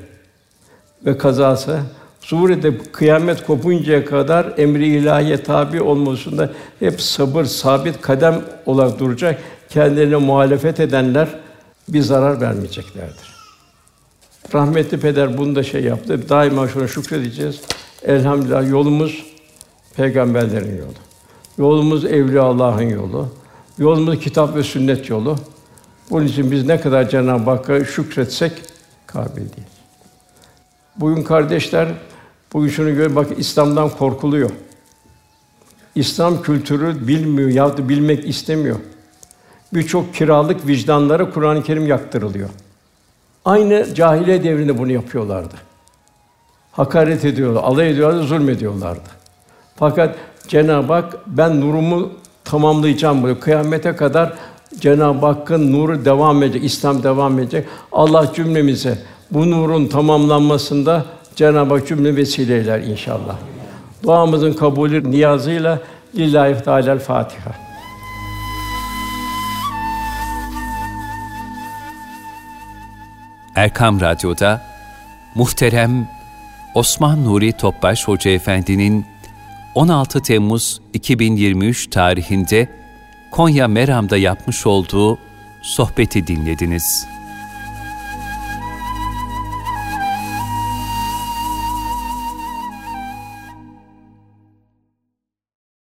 ve kazası zuhurede kıyamet kopuncaya kadar emri ilahiye tabi olmasında hep sabır, sabit kadem olarak duracak. Kendilerine muhalefet edenler bir zarar vermeyeceklerdir. Rahmetli peder bunu da şey yaptı. Daima şuna şükredeceğiz. Elhamdülillah yolumuz peygamberlerin yolu. Yolumuz Evliya Allah'ın yolu. Yolumuz kitap ve sünnet yolu. Bunun için biz ne kadar Cenab-ı Hakk'a şükretsek kabil değil. Bugün kardeşler, bugün şunu gör, bak İslam'dan korkuluyor. İslam kültürü bilmiyor yahut da bilmek istemiyor. Birçok kiralık vicdanlara Kur'an-ı Kerim yaktırılıyor. Aynı cahiliye devrinde bunu yapıyorlardı. Hakaret ediyorlar, alay ediyorlardı, zulmediyorlardı. Fakat Cenab-ı Hak ben nurumu tamamlayacağım diyor. Kıyamete kadar Cenab-ı Hakk'ın nuru devam edecek, İslam devam edecek. Allah cümlemize bu nurun tamamlanmasında Cenab-ı Hak cümle vesile eyler inşallah. Duamızın kabulü niyazıyla Lillahi Teala'l Fatiha. Erkam Radyo'da muhterem Osman Nuri Topbaş Hoca Efendi'nin on altı Temmuz iki bin yirmi üç tarihinde Konya Meram'da yapmış olduğu sohbeti dinlediniz.